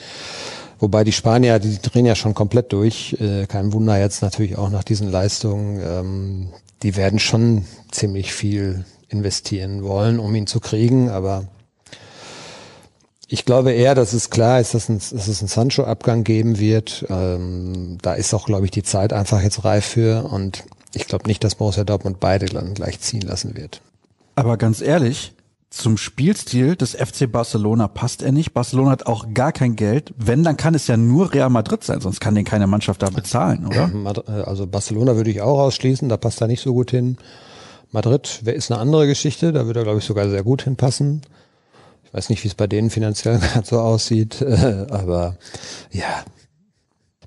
Wobei die Spanier, die drehen ja schon komplett durch. Äh, kein Wunder jetzt natürlich auch nach diesen Leistungen. Ähm, die werden schon ziemlich viel investieren wollen, um ihn zu kriegen, aber ich glaube eher, dass es klar ist, dass, ein, dass es einen Sancho-Abgang geben wird. Ähm, da ist auch, glaube ich, die Zeit einfach jetzt reif für und ich glaube nicht, dass Borussia Dortmund beide dann gleich ziehen lassen wird. Aber ganz ehrlich, zum Spielstil des F C Barcelona passt er nicht. Barcelona hat auch gar kein Geld. Wenn, dann kann es ja nur Real Madrid sein, sonst kann den keine Mannschaft da bezahlen, oder? Also Barcelona würde ich auch ausschließen, da passt er nicht so gut hin. Madrid ist eine andere Geschichte, da würde er, glaube ich, sogar sehr gut hinpassen. Ich weiß nicht, wie es bei denen finanziell gerade so aussieht, äh, aber ja,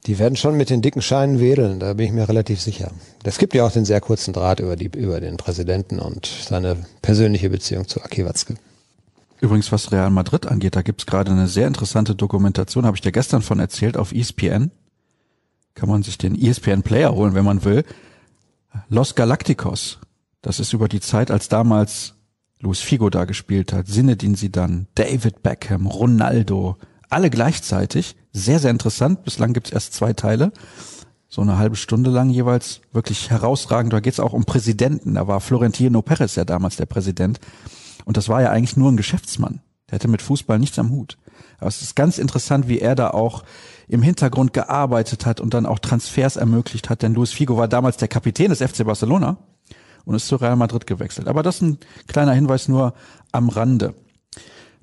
die werden schon mit den dicken Scheinen wedeln, da bin ich mir relativ sicher. Es gibt ja auch den sehr kurzen Draht über, die, über den Präsidenten und seine persönliche Beziehung zu Aki Watzke. Übrigens, was Real Madrid angeht, da gibt es gerade eine sehr interessante Dokumentation, habe ich dir gestern von erzählt, auf E S P N. Kann man sich den E S P N-Player holen, wenn man will. Los Galacticos. Das ist über die Zeit, als damals Luis Figo da gespielt hat, Zinedine Zidane, David Beckham, Ronaldo, alle gleichzeitig. Sehr, sehr interessant. Bislang gibt's erst zwei Teile. So eine halbe Stunde lang jeweils. Wirklich herausragend. Da geht's auch um Präsidenten. Da war Florentino Perez ja damals der Präsident. Und das war ja eigentlich nur ein Geschäftsmann. Der hatte mit Fußball nichts am Hut. Aber es ist ganz interessant, wie er da auch im Hintergrund gearbeitet hat und dann auch Transfers ermöglicht hat. Denn Luis Figo war damals der Kapitän des F C Barcelona. Und ist zu Real Madrid gewechselt. Aber das ist ein kleiner Hinweis nur am Rande.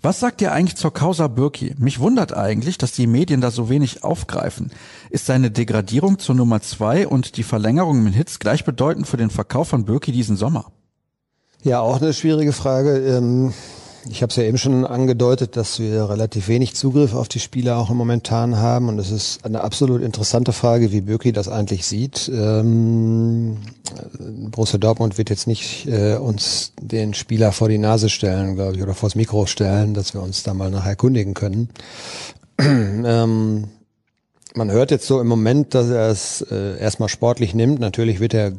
Was sagt ihr eigentlich zur Causa Bürki? Mich wundert eigentlich, dass die Medien da so wenig aufgreifen. Ist seine Degradierung zur Nummer zwei und die Verlängerung mit Hitz gleichbedeutend für den Verkauf von Bürki diesen Sommer? Ja, auch eine schwierige Frage. Ich habe es ja eben schon angedeutet, dass wir relativ wenig Zugriff auf die Spieler auch momentan haben. Und es ist eine absolut interessante Frage, wie Bürki das eigentlich sieht. Ähm, Borussia Dortmund wird jetzt nicht äh, uns den Spieler vor die Nase stellen, glaube ich, oder vors Mikro stellen, dass wir uns da mal nachher erkundigen können. ähm, man hört jetzt so im Moment, dass er es äh, erstmal sportlich nimmt. Natürlich wird er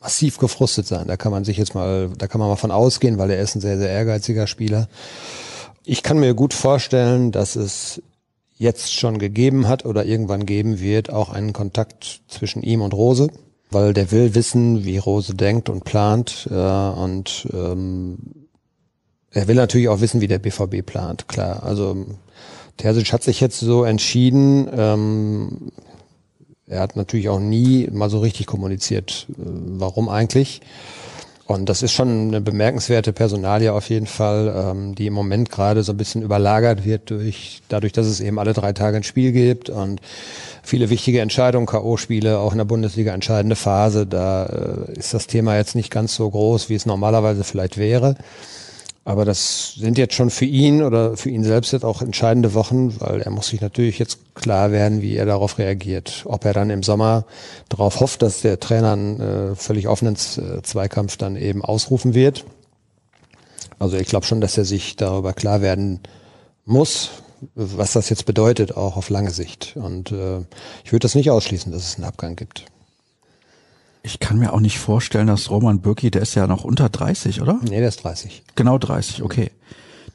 massiv gefrustet sein. Da kann man sich jetzt mal, da kann man mal von ausgehen, weil er ist ein sehr, sehr ehrgeiziger Spieler. Ich kann mir gut vorstellen, dass es jetzt schon gegeben hat oder irgendwann geben wird, auch einen Kontakt zwischen ihm und Rose, weil der will wissen, wie Rose denkt und plant äh, und ähm, er will natürlich auch wissen, wie der B V B plant, klar. Also Terzic hat sich jetzt so entschieden, ähm, er hat natürlich auch nie mal so richtig kommuniziert, warum eigentlich. Und das ist schon eine bemerkenswerte Personalie auf jeden Fall, die im Moment gerade so ein bisschen überlagert wird durch dadurch, dass es eben alle drei Tage ein Spiel gibt und viele wichtige Entscheidungen, K O-Spiele, auch in der Bundesliga entscheidende Phase. Da ist das Thema jetzt nicht ganz so groß, wie es normalerweise vielleicht wäre. Aber das sind jetzt schon für ihn oder für ihn selbst jetzt auch entscheidende Wochen, weil er muss sich natürlich jetzt klar werden, wie er darauf reagiert. Ob er dann im Sommer darauf hofft, dass der Trainer einen äh, völlig offenen äh, Zweikampf dann eben ausrufen wird. Also ich glaube schon, dass er sich darüber klar werden muss, was das jetzt bedeutet, auch auf lange Sicht. Und äh, ich würde das nicht ausschließen, dass es einen Abgang gibt. Ich kann mir auch nicht vorstellen, dass Roman Bürki, der ist ja noch unter dreißig, oder? Nee, der ist dreißig. Genau dreißig, okay.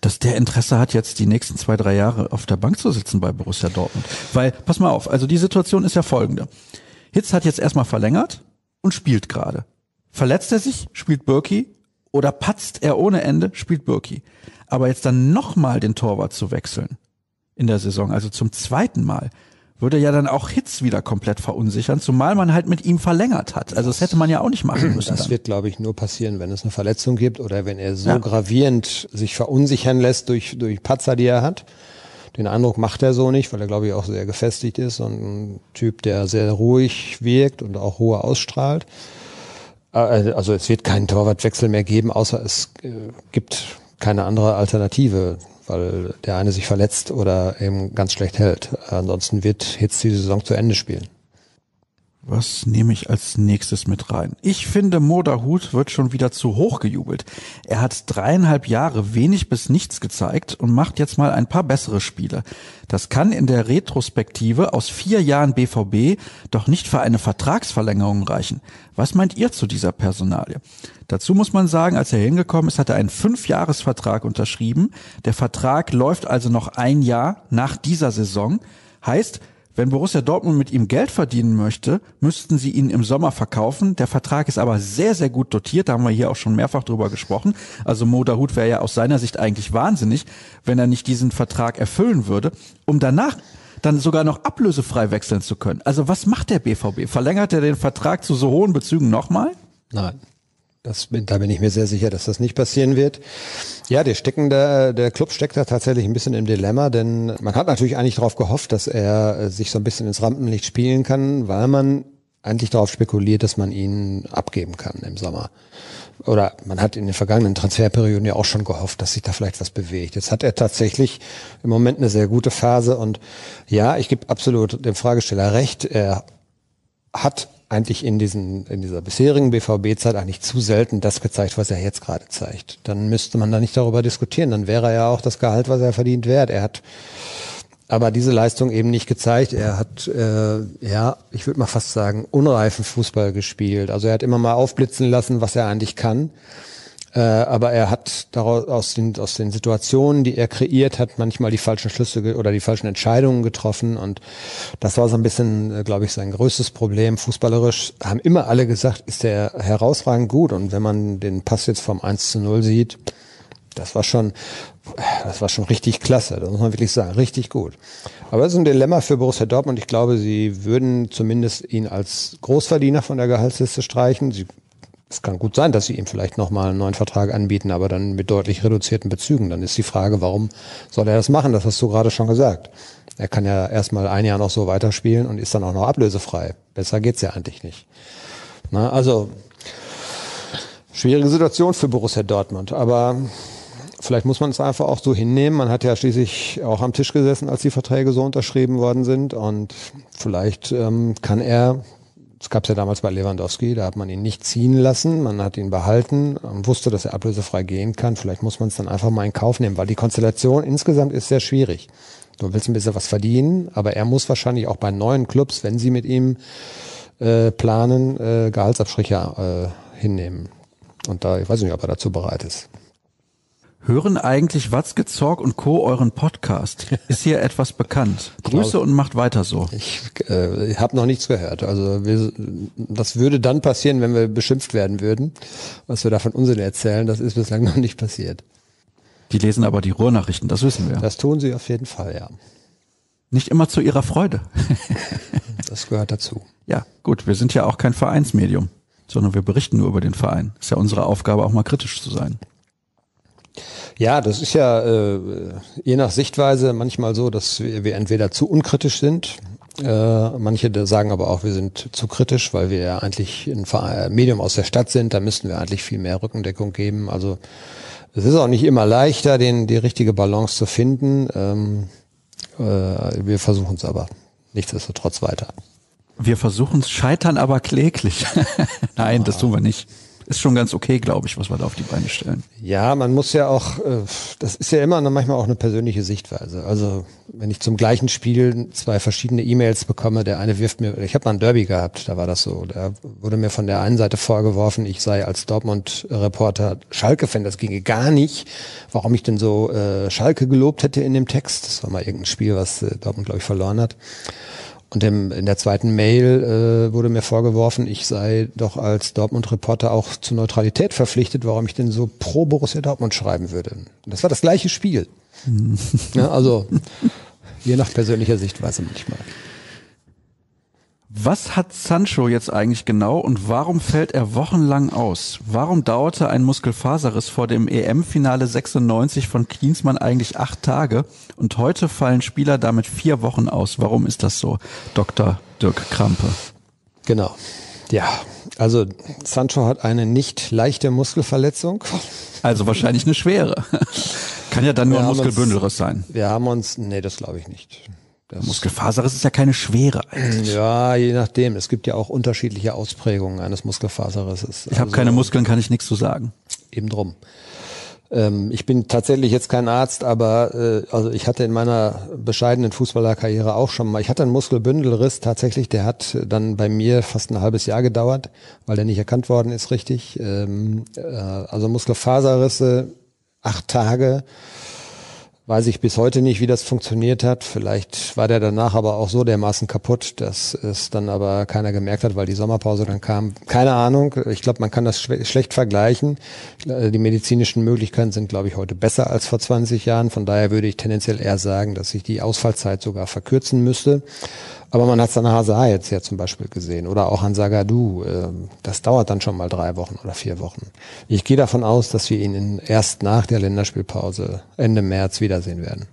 Dass der Interesse hat, jetzt die nächsten zwei, drei Jahre auf der Bank zu sitzen bei Borussia Dortmund. Weil, pass mal auf, also die Situation ist ja folgende. Hitz hat jetzt erstmal verlängert und spielt gerade. Verletzt er sich, spielt Bürki, oder patzt er ohne Ende, spielt Bürki. Aber jetzt dann nochmal den Torwart zu wechseln in der Saison, also zum zweiten Mal, würde ja dann auch Hitz wieder komplett verunsichern, zumal man halt mit ihm verlängert hat. Also das hätte man ja auch nicht machen müssen. Das dann wird, glaube ich, nur passieren, wenn es eine Verletzung gibt oder wenn er so ja. gravierend sich verunsichern lässt durch durch Patzer, die er hat. Den Eindruck macht er so nicht, weil er, glaube ich, auch sehr gefestigt ist und ein Typ, der sehr ruhig wirkt und auch Ruhe ausstrahlt. Also es wird keinen Torwartwechsel mehr geben, außer es gibt keine andere Alternative, weil der eine sich verletzt oder eben ganz schlecht hält. Ansonsten wird Hitz die Saison zu Ende spielen. Was nehme ich als nächstes mit rein? Ich finde, Moderhut wird schon wieder zu hoch gejubelt. Er hat dreieinhalb Jahre wenig bis nichts gezeigt und macht jetzt mal ein paar bessere Spiele. Das kann in der Retrospektive aus vier Jahren B V B doch nicht für eine Vertragsverlängerung reichen. Was meint ihr zu dieser Personalie? Dazu muss man sagen, als er hingekommen ist, hat er einen Fünfjahresvertrag unterschrieben. Der Vertrag läuft also noch ein Jahr nach dieser Saison. Heißt, wenn Borussia Dortmund mit ihm Geld verdienen möchte, müssten sie ihn im Sommer verkaufen. Der Vertrag ist aber sehr, sehr gut dotiert. Da haben wir hier auch schon mehrfach drüber gesprochen. Also Moderhut wäre ja aus seiner Sicht eigentlich wahnsinnig, wenn er nicht diesen Vertrag erfüllen würde, um danach dann sogar noch ablösefrei wechseln zu können. Also was macht der B V B? Verlängert er den Vertrag zu so hohen Bezügen nochmal? Nein. Das bin, da bin ich mir sehr sicher, dass das nicht passieren wird. Ja, der, stecken, der, der Club steckt da tatsächlich ein bisschen im Dilemma, denn man hat natürlich eigentlich darauf gehofft, dass er sich so ein bisschen ins Rampenlicht spielen kann, weil man eigentlich darauf spekuliert, dass man ihn abgeben kann im Sommer. Oder man hat in den vergangenen Transferperioden ja auch schon gehofft, dass sich da vielleicht was bewegt. Jetzt hat er tatsächlich im Moment eine sehr gute Phase und ja, ich gebe absolut dem Fragesteller recht, er hat eigentlich in diesen in dieser bisherigen B V B-Zeit eigentlich zu selten das gezeigt, was er jetzt gerade zeigt. Dann müsste man da nicht darüber diskutieren. Dann wäre er ja auch das Gehalt, was er verdient, wert. Er hat aber diese Leistung eben nicht gezeigt. Er hat, äh, ja, ich würde mal fast sagen, unreifen Fußball gespielt. Also er hat immer mal aufblitzen lassen, was er eigentlich kann. Äh, aber er hat daraus aus den, aus den Situationen, die er kreiert hat, manchmal die falschen Schlüsse oder die falschen Entscheidungen getroffen und das war so ein bisschen, glaube ich, sein größtes Problem. Fußballerisch haben immer alle gesagt, ist er herausragend gut und wenn man den Pass jetzt vom eins zu null sieht, das war schon, das war schon richtig klasse, das muss man wirklich sagen, richtig gut. Aber es ist ein Dilemma für Borussia Dortmund. Ich glaube, sie würden zumindest ihn als Großverdiener von der Gehaltsliste streichen. Sie Es kann gut sein, dass sie ihm vielleicht nochmal einen neuen Vertrag anbieten, aber dann mit deutlich reduzierten Bezügen. Dann ist die Frage, warum soll er das machen? Das hast du gerade schon gesagt. Er kann ja erstmal ein Jahr noch so weiterspielen und ist dann auch noch ablösefrei. Besser geht's ja eigentlich nicht. Na, also, schwierige Situation für Borussia Dortmund, aber vielleicht muss man es einfach auch so hinnehmen. Man hat ja schließlich auch am Tisch gesessen, als die Verträge so unterschrieben worden sind und vielleicht ähm, kann er... Das gab es ja damals bei Lewandowski, da hat man ihn nicht ziehen lassen, man hat ihn behalten und wusste, dass er ablösefrei gehen kann. Vielleicht muss man es dann einfach mal in Kauf nehmen, weil die Konstellation insgesamt ist sehr schwierig. Du willst ein bisschen was verdienen, aber er muss wahrscheinlich auch bei neuen Clubs, wenn sie mit ihm äh, planen, äh, Gehaltsabstriche äh, hinnehmen. Und da, ich weiß nicht, ob er dazu bereit ist. Hören eigentlich Watzke, Zorc und Co. euren Podcast? Ist hier etwas bekannt? Grüße glaub, und macht weiter so. Ich äh, habe noch nichts gehört. Also wir, das würde dann passieren, wenn wir beschimpft werden würden. Was wir da von Unsinn erzählen, das ist bislang noch nicht passiert. Die lesen aber die Ruhrnachrichten, das wissen wir. Das tun sie auf jeden Fall, ja. Nicht immer zu ihrer Freude. Das gehört dazu. Ja, gut, wir sind ja auch kein Vereinsmedium, sondern wir berichten nur über den Verein. Ist ja unsere Aufgabe, auch mal kritisch zu sein. Ja, das ist ja äh, je nach Sichtweise manchmal so, dass wir, wir entweder zu unkritisch sind, äh, manche sagen aber auch, wir sind zu kritisch, weil wir ja eigentlich ein Medium aus der Stadt sind, da müssten wir eigentlich viel mehr Rückendeckung geben. Also es ist auch nicht immer leichter, den, die richtige Balance zu finden. Ähm, äh, wir versuchen es aber nichtsdestotrotz weiter. Wir versuchen es, scheitern aber kläglich. Nein, ja. Das tun wir nicht. Ist schon ganz okay, glaube ich, was wir da auf die Beine stellen. Ja, man muss ja auch, das ist ja immer manchmal auch eine persönliche Sichtweise. Also wenn ich zum gleichen Spiel zwei verschiedene E-Mails bekomme, der eine wirft mir, ich habe mal ein Derby gehabt, da war das so, da wurde mir von der einen Seite vorgeworfen, ich sei als Dortmund-Reporter Schalke-Fan, das ginge gar nicht, warum ich denn so äh, Schalke gelobt hätte in dem Text. Das war mal irgendein Spiel, was äh, Dortmund, glaube ich, verloren hat. Und im, in der zweiten Mail äh, wurde mir vorgeworfen, ich sei doch als Dortmund-Reporter auch zur Neutralität verpflichtet, warum ich denn so pro Borussia Dortmund schreiben würde. Das war das gleiche Spiel. Ja, also je nach persönlicher Sichtweise manchmal. Was hat Sancho jetzt eigentlich genau und warum fällt er wochenlang aus? Warum dauerte ein Muskelfaserriss vor dem E M-Finale sechsundneunzig von Klinsmann eigentlich acht Tage und heute fallen Spieler damit vier Wochen aus? Warum ist das so, Doktor Dirk Krampe? Genau, ja, also Sancho hat eine nicht leichte Muskelverletzung. Also wahrscheinlich eine schwere. Kann ja dann nur ein Muskelbündelriss sein. Wir haben uns, nee, das glaube ich nicht. Das Muskelfaserriss ist ja keine schwere eigentlich. Ja, je nachdem. Es gibt ja auch unterschiedliche Ausprägungen eines Muskelfaserrisses. Ich habe also keine Muskeln, kann ich nichts zu sagen. Eben drum. Ähm, ich bin tatsächlich jetzt kein Arzt, aber äh, also ich hatte in meiner bescheidenen Fußballerkarriere auch schon mal, ich hatte einen Muskelbündelriss tatsächlich, der hat dann bei mir fast ein halbes Jahr gedauert, weil der nicht erkannt worden ist richtig. Ähm, äh, also Muskelfaserrisse, acht Tage. Weiß ich bis heute nicht, wie das funktioniert hat. Vielleicht war der danach aber auch so dermaßen kaputt, dass es dann aber keiner gemerkt hat, weil die Sommerpause dann kam. Keine Ahnung. Ich glaube, man kann das schlecht vergleichen. Die medizinischen Möglichkeiten sind, glaube ich, heute besser als vor zwanzig Jahren. Von daher würde ich tendenziell eher sagen, dass ich die Ausfallzeit sogar verkürzen müsste. Aber man hat es an Hazard jetzt ja zum Beispiel gesehen oder auch an Zagadou. Das dauert dann schon mal drei Wochen oder vier Wochen. Ich gehe davon aus, dass wir ihn erst nach der Länderspielpause Ende März wiedersehen werden.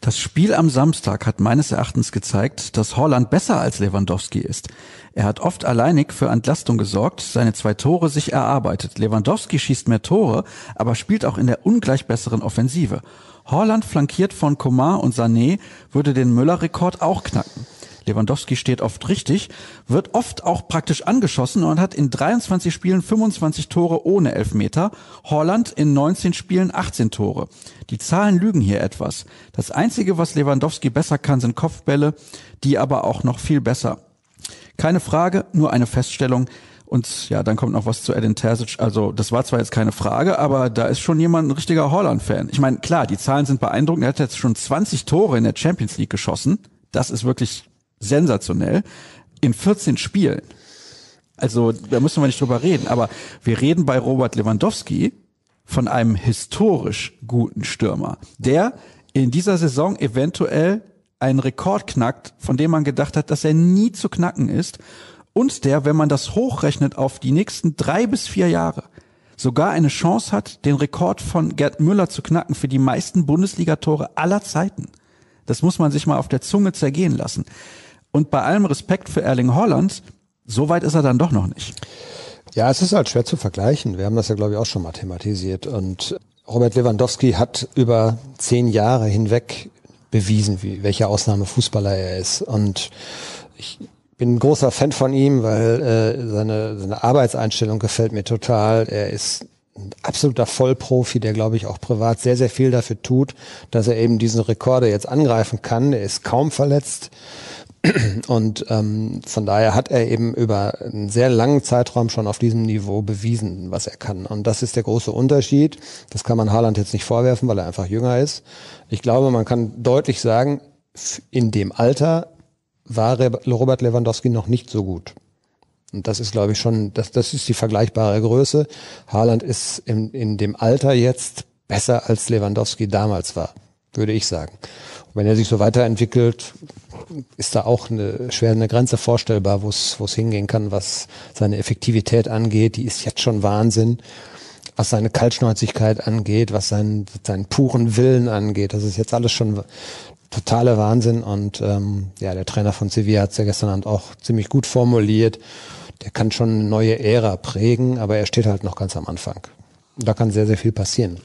Das Spiel am Samstag hat meines Erachtens gezeigt, dass Haaland besser als Lewandowski ist. Er hat oft alleinig für Entlastung gesorgt, seine zwei Tore sich erarbeitet. Lewandowski schießt mehr Tore, aber spielt auch in der ungleich besseren Offensive. Haaland, flankiert von Coman und Sané, würde den Müller-Rekord auch knacken. Lewandowski steht oft richtig, wird oft auch praktisch angeschossen und hat in dreiundzwanzig Spielen fünfundzwanzig Tore ohne Elfmeter, Haaland in neunzehn Spielen achtzehn Tore. Die Zahlen lügen hier etwas. Das Einzige, was Lewandowski besser kann, sind Kopfbälle, die aber auch noch viel besser. Keine Frage, nur eine Feststellung. Und ja, dann kommt noch was zu Edin Terzic. Also das war zwar jetzt keine Frage, aber da ist schon jemand ein richtiger Haaland-Fan. Ich meine, klar, die Zahlen sind beeindruckend. Er hat jetzt schon zwanzig Tore in der Champions League geschossen. Das ist wirklich sensationell, in vierzehn Spielen. Also da müssen wir nicht drüber reden, aber wir reden bei Robert Lewandowski von einem historisch guten Stürmer, der in dieser Saison eventuell einen Rekord knackt, von dem man gedacht hat, dass er nie zu knacken ist und der, wenn man das hochrechnet auf die nächsten drei bis vier Jahre, sogar eine Chance hat, den Rekord von Gerd Müller zu knacken für die meisten Bundesliga-Tore aller Zeiten. Das muss man sich mal auf der Zunge zergehen lassen. Und bei allem Respekt für Erling Haaland, so weit ist er dann doch noch nicht. Ja, es ist halt schwer zu vergleichen. Wir haben das ja, glaube ich, auch schon mal thematisiert. Und Robert Lewandowski hat über zehn Jahre hinweg bewiesen, wie, welcher Ausnahmefußballer er ist. Und ich bin ein großer Fan von ihm, weil äh, seine, seine Arbeitseinstellung gefällt mir total. Er ist ein absoluter Vollprofi, der, glaube ich, auch privat sehr, sehr viel dafür tut, dass er eben diesen Rekorde jetzt angreifen kann. Er ist kaum verletzt. Und ähm, von daher hat er eben über einen sehr langen Zeitraum schon auf diesem Niveau bewiesen, was er kann. Und das ist der große Unterschied. Das kann man Haaland jetzt nicht vorwerfen, weil er einfach jünger ist. Ich glaube, man kann deutlich sagen, in dem Alter war Robert Lewandowski noch nicht so gut. Und das ist, glaube ich, schon, das, das ist die vergleichbare Größe. Haaland ist in, in dem Alter jetzt besser, als Lewandowski damals war, würde ich sagen. Und wenn er sich so weiterentwickelt, ist da auch eine, schwer eine Grenze vorstellbar, wo es wo es hingehen kann, was seine Effektivität angeht. Die ist jetzt schon Wahnsinn. Was seine Kaltschnäuzigkeit angeht, was seinen, seinen puren Willen angeht. Das ist jetzt alles schon totaler Wahnsinn. Und ähm, ja, der Trainer von Sevilla hat es ja gestern Abend auch ziemlich gut formuliert. Der kann schon eine neue Ära prägen, aber er steht halt noch ganz am Anfang. Da kann sehr, sehr viel passieren.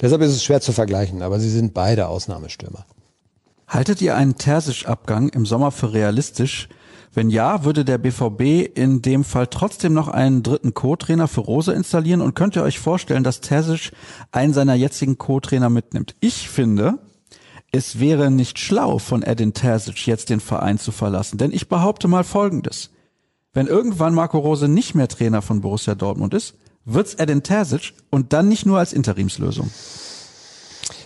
Deshalb ist es schwer zu vergleichen, aber sie sind beide Ausnahmestürmer. Haltet ihr einen Terzic-Abgang im Sommer für realistisch? Wenn ja, würde der B V B in dem Fall trotzdem noch einen dritten Co-Trainer für Rose installieren? Und könnt ihr euch vorstellen, dass Terzic einen seiner jetzigen Co-Trainer mitnimmt? Ich finde, es wäre nicht schlau von Edin Terzic, jetzt den Verein zu verlassen. Denn ich behaupte mal Folgendes. Wenn irgendwann Marco Rose nicht mehr Trainer von Borussia Dortmund ist, wird's Edin Terzic und dann nicht nur als Interimslösung.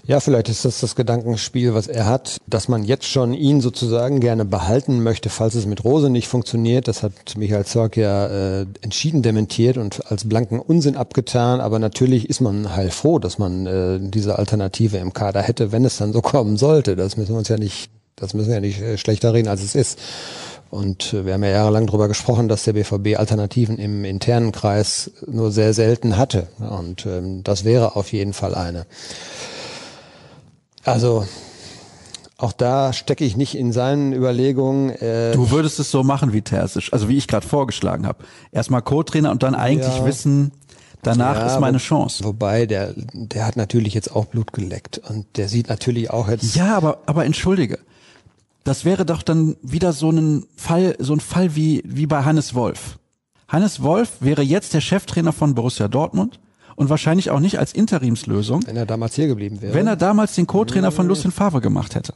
Ja, vielleicht ist das das Gedankenspiel, was er hat, dass man jetzt schon ihn sozusagen gerne behalten möchte, falls es mit Rose nicht funktioniert. Das hat Michael Zorc ja äh, entschieden dementiert und als blanken Unsinn abgetan. Aber natürlich ist man heilfroh, dass man äh, diese Alternative im Kader hätte, wenn es dann so kommen sollte. Das müssen wir uns ja nicht, das müssen wir ja nicht schlechter reden, als es ist. Und wir haben ja jahrelang darüber gesprochen, dass der B V B Alternativen im internen Kreis nur sehr selten hatte. Und ähm, das wäre auf jeden Fall eine. Also auch da stecke ich nicht in seinen Überlegungen. Äh du würdest es so machen wie Terzic, also wie ich gerade vorgeschlagen habe. Erstmal Co-Trainer und dann eigentlich ja. wissen, danach ja, ist meine Chance. Wobei, der der hat natürlich jetzt auch Blut geleckt und der sieht natürlich auch jetzt... Ja, aber aber entschuldige, das wäre doch dann wieder so ein Fall, so ein Fall wie wie bei Hannes Wolf. Hannes Wolf wäre jetzt der Cheftrainer von Borussia Dortmund. Und wahrscheinlich auch nicht als Interimslösung. Wenn er damals hier geblieben wäre. Wenn er damals den Co-Trainer von Lucien Favre gemacht hätte.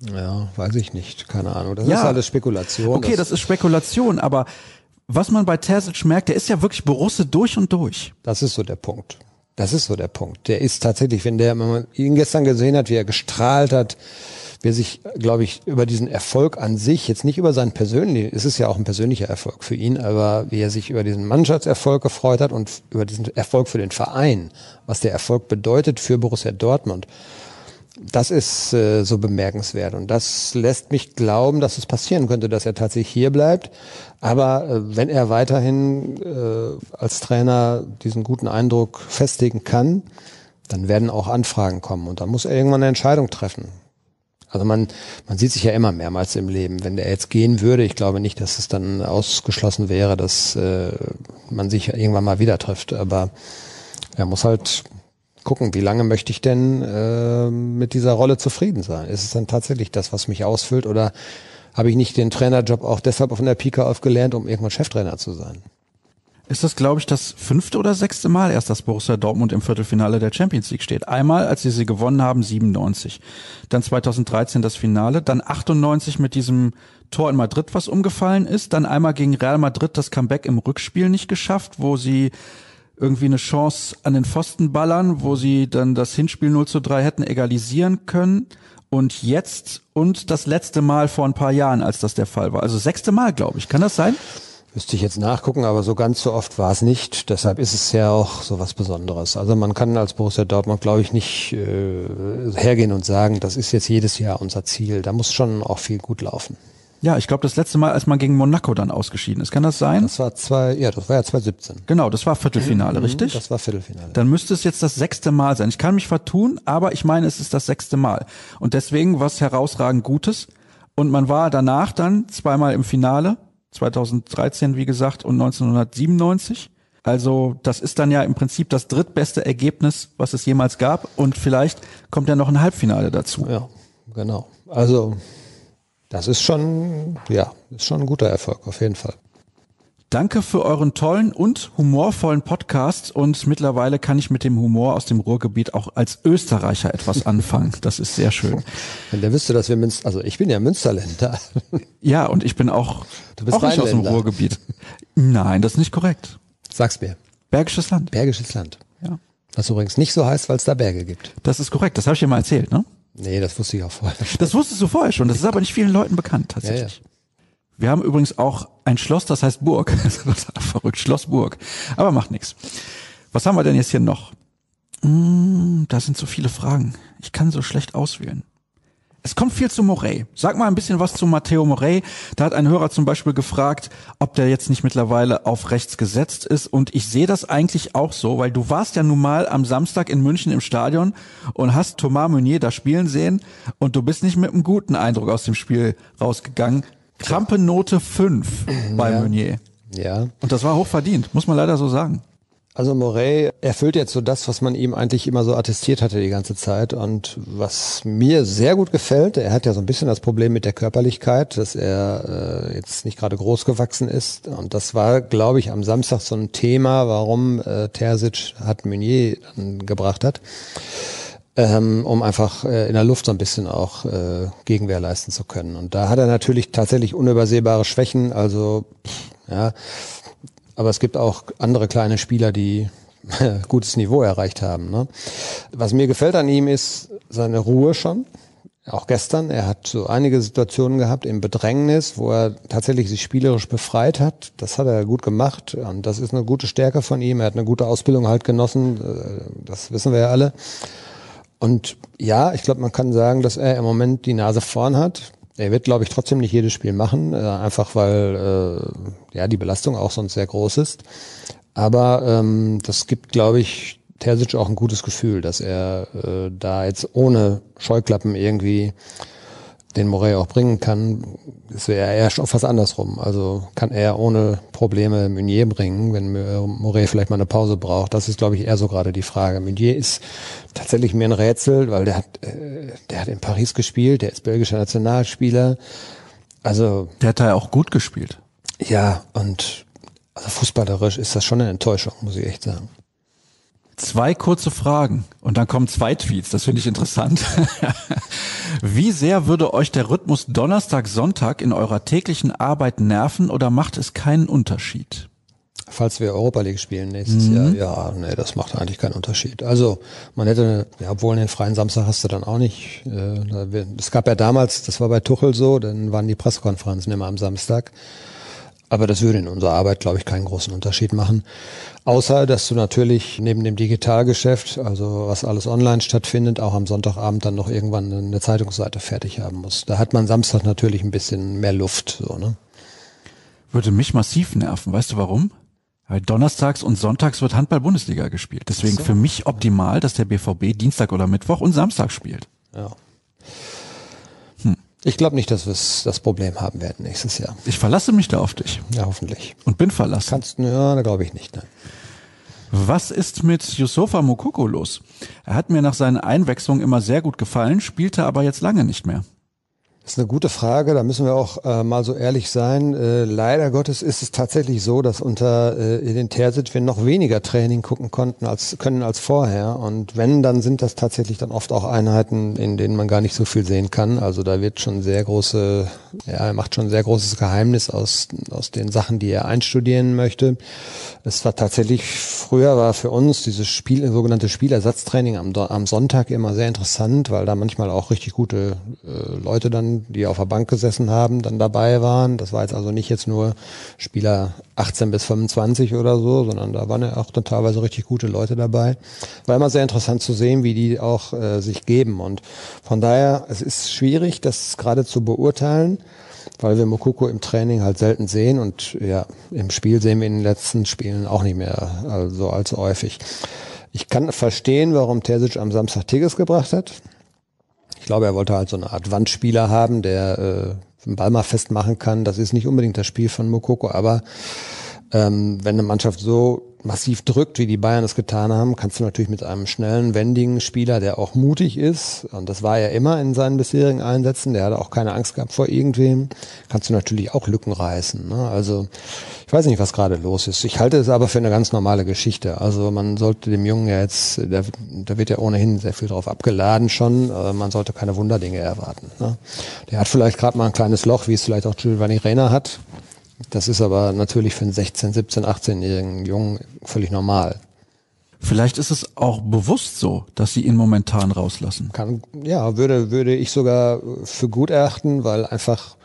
Ja, weiß ich nicht. Keine Ahnung. Das ja. ist alles Spekulation. Okay, das, das ist Spekulation. Aber was man bei Terzic merkt, der ist ja wirklich Borussia durch und durch. Das ist so der Punkt. Das ist so der Punkt. Der ist tatsächlich, wenn der, wenn man ihn gestern gesehen hat, wie er gestrahlt hat, wie er sich, glaube ich, über diesen Erfolg an sich, jetzt nicht über seinen persönlichen, es ist ja auch ein persönlicher Erfolg für ihn, aber wie er sich über diesen Mannschaftserfolg gefreut hat und über diesen Erfolg für den Verein, was der Erfolg bedeutet für Borussia Dortmund, das ist äh, so bemerkenswert. Und das lässt mich glauben, dass es passieren könnte, dass er tatsächlich hier bleibt. Aber äh, wenn er weiterhin äh, als Trainer diesen guten Eindruck festigen kann, dann werden auch Anfragen kommen und dann muss er irgendwann eine Entscheidung treffen. Also man, man sieht sich ja immer mehrmals im Leben. Wenn der jetzt gehen würde, ich glaube nicht, dass es dann ausgeschlossen wäre, dass äh, man sich irgendwann mal wieder trifft. Aber er muss halt... gucken, wie lange möchte ich denn äh, mit dieser Rolle zufrieden sein? Ist es dann tatsächlich das, was mich ausfüllt, oder habe ich nicht den Trainerjob auch deshalb von der Pike auf gelernt, um irgendwann Cheftrainer zu sein? Ist das, glaube ich, das fünfte oder sechste Mal erst, dass Borussia Dortmund im Viertelfinale der Champions League steht? Einmal, als sie sie gewonnen haben, siebenundneunzig, dann zweitausenddreizehn das Finale, dann achtundneunzig mit diesem Tor in Madrid, was umgefallen ist, dann einmal gegen Real Madrid das Comeback im Rückspiel nicht geschafft, wo sie irgendwie eine Chance an den Pfosten ballern, wo sie dann das Hinspiel null zu drei hätten egalisieren können. Und jetzt und das letzte Mal vor ein paar Jahren, als das der Fall war. Also sechste Mal, glaube ich. Kann das sein? Müsste ich jetzt nachgucken, aber so ganz so oft war es nicht. Deshalb ist es ja auch so was Besonderes. Also man kann als Borussia Dortmund, glaube ich, nicht äh, hergehen und sagen, das ist jetzt jedes Jahr unser Ziel. Da muss schon auch viel gut laufen. Ja, ich glaube, das letzte Mal, als man gegen Monaco dann ausgeschieden ist. Kann das sein? Das war zwei, ja, das war ja zwanzig siebzehn. Genau, das war Viertelfinale, mhm, richtig? Das war Viertelfinale. Dann müsste es jetzt das sechste Mal sein. Ich kann mich vertun, aber ich meine, es ist das sechste Mal. Und deswegen was herausragend Gutes. Und man war danach dann zweimal im Finale, zweitausenddreizehn, wie gesagt, und neunzehnhundertsiebenundneunzig. Also das ist dann ja im Prinzip das drittbeste Ergebnis, was es jemals gab. Und vielleicht kommt ja noch ein Halbfinale dazu. Ja, genau. Also... das ist schon, ja, ist schon ein guter Erfolg, auf jeden Fall. Danke für euren tollen und humorvollen Podcast. Und mittlerweile kann ich mit dem Humor aus dem Ruhrgebiet auch als Österreicher etwas anfangen. Das ist sehr schön. Wenn der wüsste, dass wir Münster, also ich bin ja Münsterländer. Ja, und ich bin auch, du bist auch nicht aus dem Ruhrgebiet. Nein, das ist nicht korrekt. Sag's mir. Bergisches Land. Bergisches Land. Ja. Was übrigens nicht so heißt, weil es da Berge gibt. Das ist korrekt. Das habe ich dir mal erzählt, ne? Nee, das wusste ich auch vorher. Das wusstest du vorher schon, das ist aber nicht vielen Leuten bekannt tatsächlich. Ja, ja. Wir haben übrigens auch ein Schloss, das heißt Burg. Das ist verrückt, Schloss Burg. Aber macht nichts. Was haben wir denn jetzt hier noch? Hm, da sind so viele Fragen. Ich kann so schlecht auswählen. Es kommt viel zu Morey. Sag mal ein bisschen was zu Matteo Morey. Da hat ein Hörer zum Beispiel gefragt, ob der jetzt nicht mittlerweile auf rechts gesetzt ist. Und ich sehe das eigentlich auch so, weil du warst ja nun mal am Samstag in München im Stadion und hast Thomas Meunier da spielen sehen und du bist nicht mit einem guten Eindruck aus dem Spiel rausgegangen. Krampennote fünf bei ja. Meunier. Ja. Und das war hochverdient, muss man leider so sagen. Also Morey erfüllt jetzt so das, was man ihm eigentlich immer so attestiert hatte die ganze Zeit und was mir sehr gut gefällt, er hat ja so ein bisschen das Problem mit der Körperlichkeit, dass er äh, jetzt nicht gerade groß gewachsen ist und das war, glaube ich, am Samstag so ein Thema, warum äh, Terzic hat Meunier dann gebracht hat, ähm, um einfach äh, in der Luft so ein bisschen auch äh, Gegenwehr leisten zu können und da hat er natürlich tatsächlich unübersehbare Schwächen, also ja. Aber es gibt auch andere kleine Spieler, die gutes Niveau erreicht haben. Ne? Was mir gefällt an ihm ist seine Ruhe schon. Auch gestern, er hat so einige Situationen gehabt im Bedrängnis, wo er tatsächlich sich spielerisch befreit hat. Das hat er gut gemacht und das ist eine gute Stärke von ihm. Er hat eine gute Ausbildung halt genossen, das wissen wir ja alle. Und ja, ich glaube, man kann sagen, dass er im Moment die Nase vorn hat. Er wird, glaube ich, trotzdem nicht jedes Spiel machen, einfach weil äh, ja die Belastung auch sonst sehr groß ist. Aber ähm, das gibt, glaube ich, Terzic auch ein gutes Gefühl, dass er äh, da jetzt ohne Scheuklappen irgendwie den Morey auch bringen kann. Es wäre eher schon fast andersrum. Also kann er ohne Probleme Meunier bringen, wenn Morey vielleicht mal eine Pause braucht. Das ist, glaube ich, eher so gerade die Frage. Meunier ist tatsächlich mir ein Rätsel, weil der hat, der hat in Paris gespielt, der ist belgischer Nationalspieler. Also der hat da ja auch gut gespielt. Ja, und also fußballerisch ist das schon eine Enttäuschung, muss ich echt sagen. Zwei kurze Fragen und dann kommen zwei Tweets, das finde ich interessant. Wie sehr würde euch der Rhythmus Donnerstag, Sonntag in eurer täglichen Arbeit nerven oder macht es keinen Unterschied? Falls wir Europa League spielen nächstes mhm. Jahr, ja, nee, das macht eigentlich keinen Unterschied. Also man hätte, ja, obwohl den freien Samstag hast du dann auch nicht, äh, es gab ja damals, das war bei Tuchel so, dann waren die Pressekonferenzen immer am Samstag. Aber das würde in unserer Arbeit, glaube ich, keinen großen Unterschied machen. Außer, dass du natürlich neben dem Digitalgeschäft, also was alles online stattfindet, auch am Sonntagabend dann noch irgendwann eine Zeitungsseite fertig haben musst. Da hat man Samstag natürlich ein bisschen mehr Luft, so, ne? Würde mich massiv nerven. Weißt du warum? Weil donnerstags und sonntags wird Handball-Bundesliga gespielt. Deswegen so. Für mich optimal, dass der B V B Dienstag oder Mittwoch und Samstag spielt. Ja. Ich glaube nicht, dass wir das Problem haben werden nächstes Jahr. Ich verlasse mich da auf dich. Ja, hoffentlich. Und bin verlassen. Kannst du, ja, da glaube ich nicht. Nein. Was ist mit Youssoufa Moukoko los? Er hat mir nach seinen Einwechslungen immer sehr gut gefallen, spielte aber jetzt lange nicht mehr. Das ist eine gute Frage, da müssen wir auch äh, mal so ehrlich sein. Äh, leider Gottes ist es tatsächlich so, dass unter äh, den Terzic wir noch weniger Training gucken konnten als können als vorher. Und wenn, dann sind das tatsächlich dann oft auch Einheiten, in denen man gar nicht so viel sehen kann. Also da wird schon sehr große, ja, er macht schon ein sehr großes Geheimnis aus aus den Sachen, die er einstudieren möchte. Es war tatsächlich, früher war für uns dieses Spiel, sogenannte Spielersatztraining am, am Sonntag immer sehr interessant, weil da manchmal auch richtig gute äh, Leute dann, die auf der Bank gesessen haben, dann dabei waren. Das war jetzt also nicht jetzt nur Spieler achtzehn bis fünfundzwanzig oder so, sondern da waren ja auch dann teilweise richtig gute Leute dabei. War immer sehr interessant zu sehen, wie die auch äh, sich geben. Und von daher, es ist schwierig, das gerade zu beurteilen, weil wir Moukoko im Training halt selten sehen und ja, im Spiel sehen wir in den letzten Spielen auch nicht mehr so also allzu häufig. Ich kann verstehen, warum Terzic am Samstag Tigges gebracht hat. Ich glaube, er wollte halt so eine Art Wandspieler haben, der äh, den Ball mal festmachen kann. Das ist nicht unbedingt das Spiel von Moukoko, aber ähm, wenn eine Mannschaft so massiv drückt, wie die Bayern es getan haben, kannst du natürlich mit einem schnellen, wendigen Spieler, der auch mutig ist, und das war er immer in seinen bisherigen Einsätzen, der hatte auch keine Angst gehabt vor irgendwem, kannst du natürlich auch Lücken reißen. Ne? Also ich weiß nicht, was gerade los ist. Ich halte es aber für eine ganz normale Geschichte. Also man sollte dem Jungen ja jetzt, da, da wird ja ohnehin sehr viel drauf abgeladen schon, man sollte keine Wunderdinge erwarten. Ne? Der hat vielleicht gerade mal ein kleines Loch, wie es vielleicht auch Giovanni Reyna hat. Das ist aber natürlich für einen sechzehn-, siebzehn-, achtzehnjährigen Jungen völlig normal. Vielleicht ist es auch bewusst so, dass sie ihn momentan rauslassen. Kann, ja, würde, würde ich sogar für gut erachten, weil einfach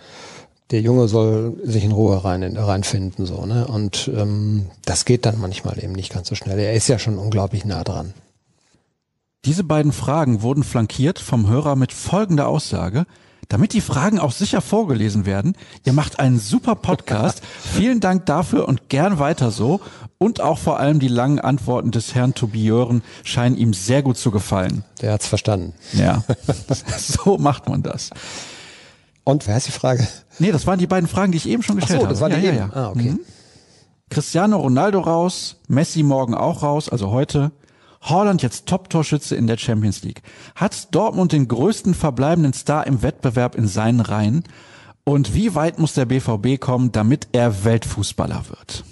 der Junge soll sich in Ruhe rein, reinfinden, so, ne? Und ähm, das geht dann manchmal eben nicht ganz so schnell. Er ist ja schon unglaublich nah dran. Diese beiden Fragen wurden flankiert vom Hörer mit folgender Aussage: Damit die Fragen auch sicher vorgelesen werden, ihr macht einen super Podcast. Vielen Dank dafür und gern weiter so. Und auch vor allem die langen Antworten des Herrn Tobiören scheinen ihm sehr gut zu gefallen. Der hat's verstanden. Ja, so macht man das. Und wer ist die Frage? Nee, das waren die beiden Fragen, die ich eben schon gestellt habe. Ach so, das waren die eben. Ah, okay. Mhm. Cristiano Ronaldo raus, Messi morgen auch raus, also heute. Haaland jetzt Top-Torschütze in der Champions League. Hat Dortmund den größten verbleibenden Star im Wettbewerb in seinen Reihen? Und wie weit muss der B V B kommen, damit er Weltfußballer wird?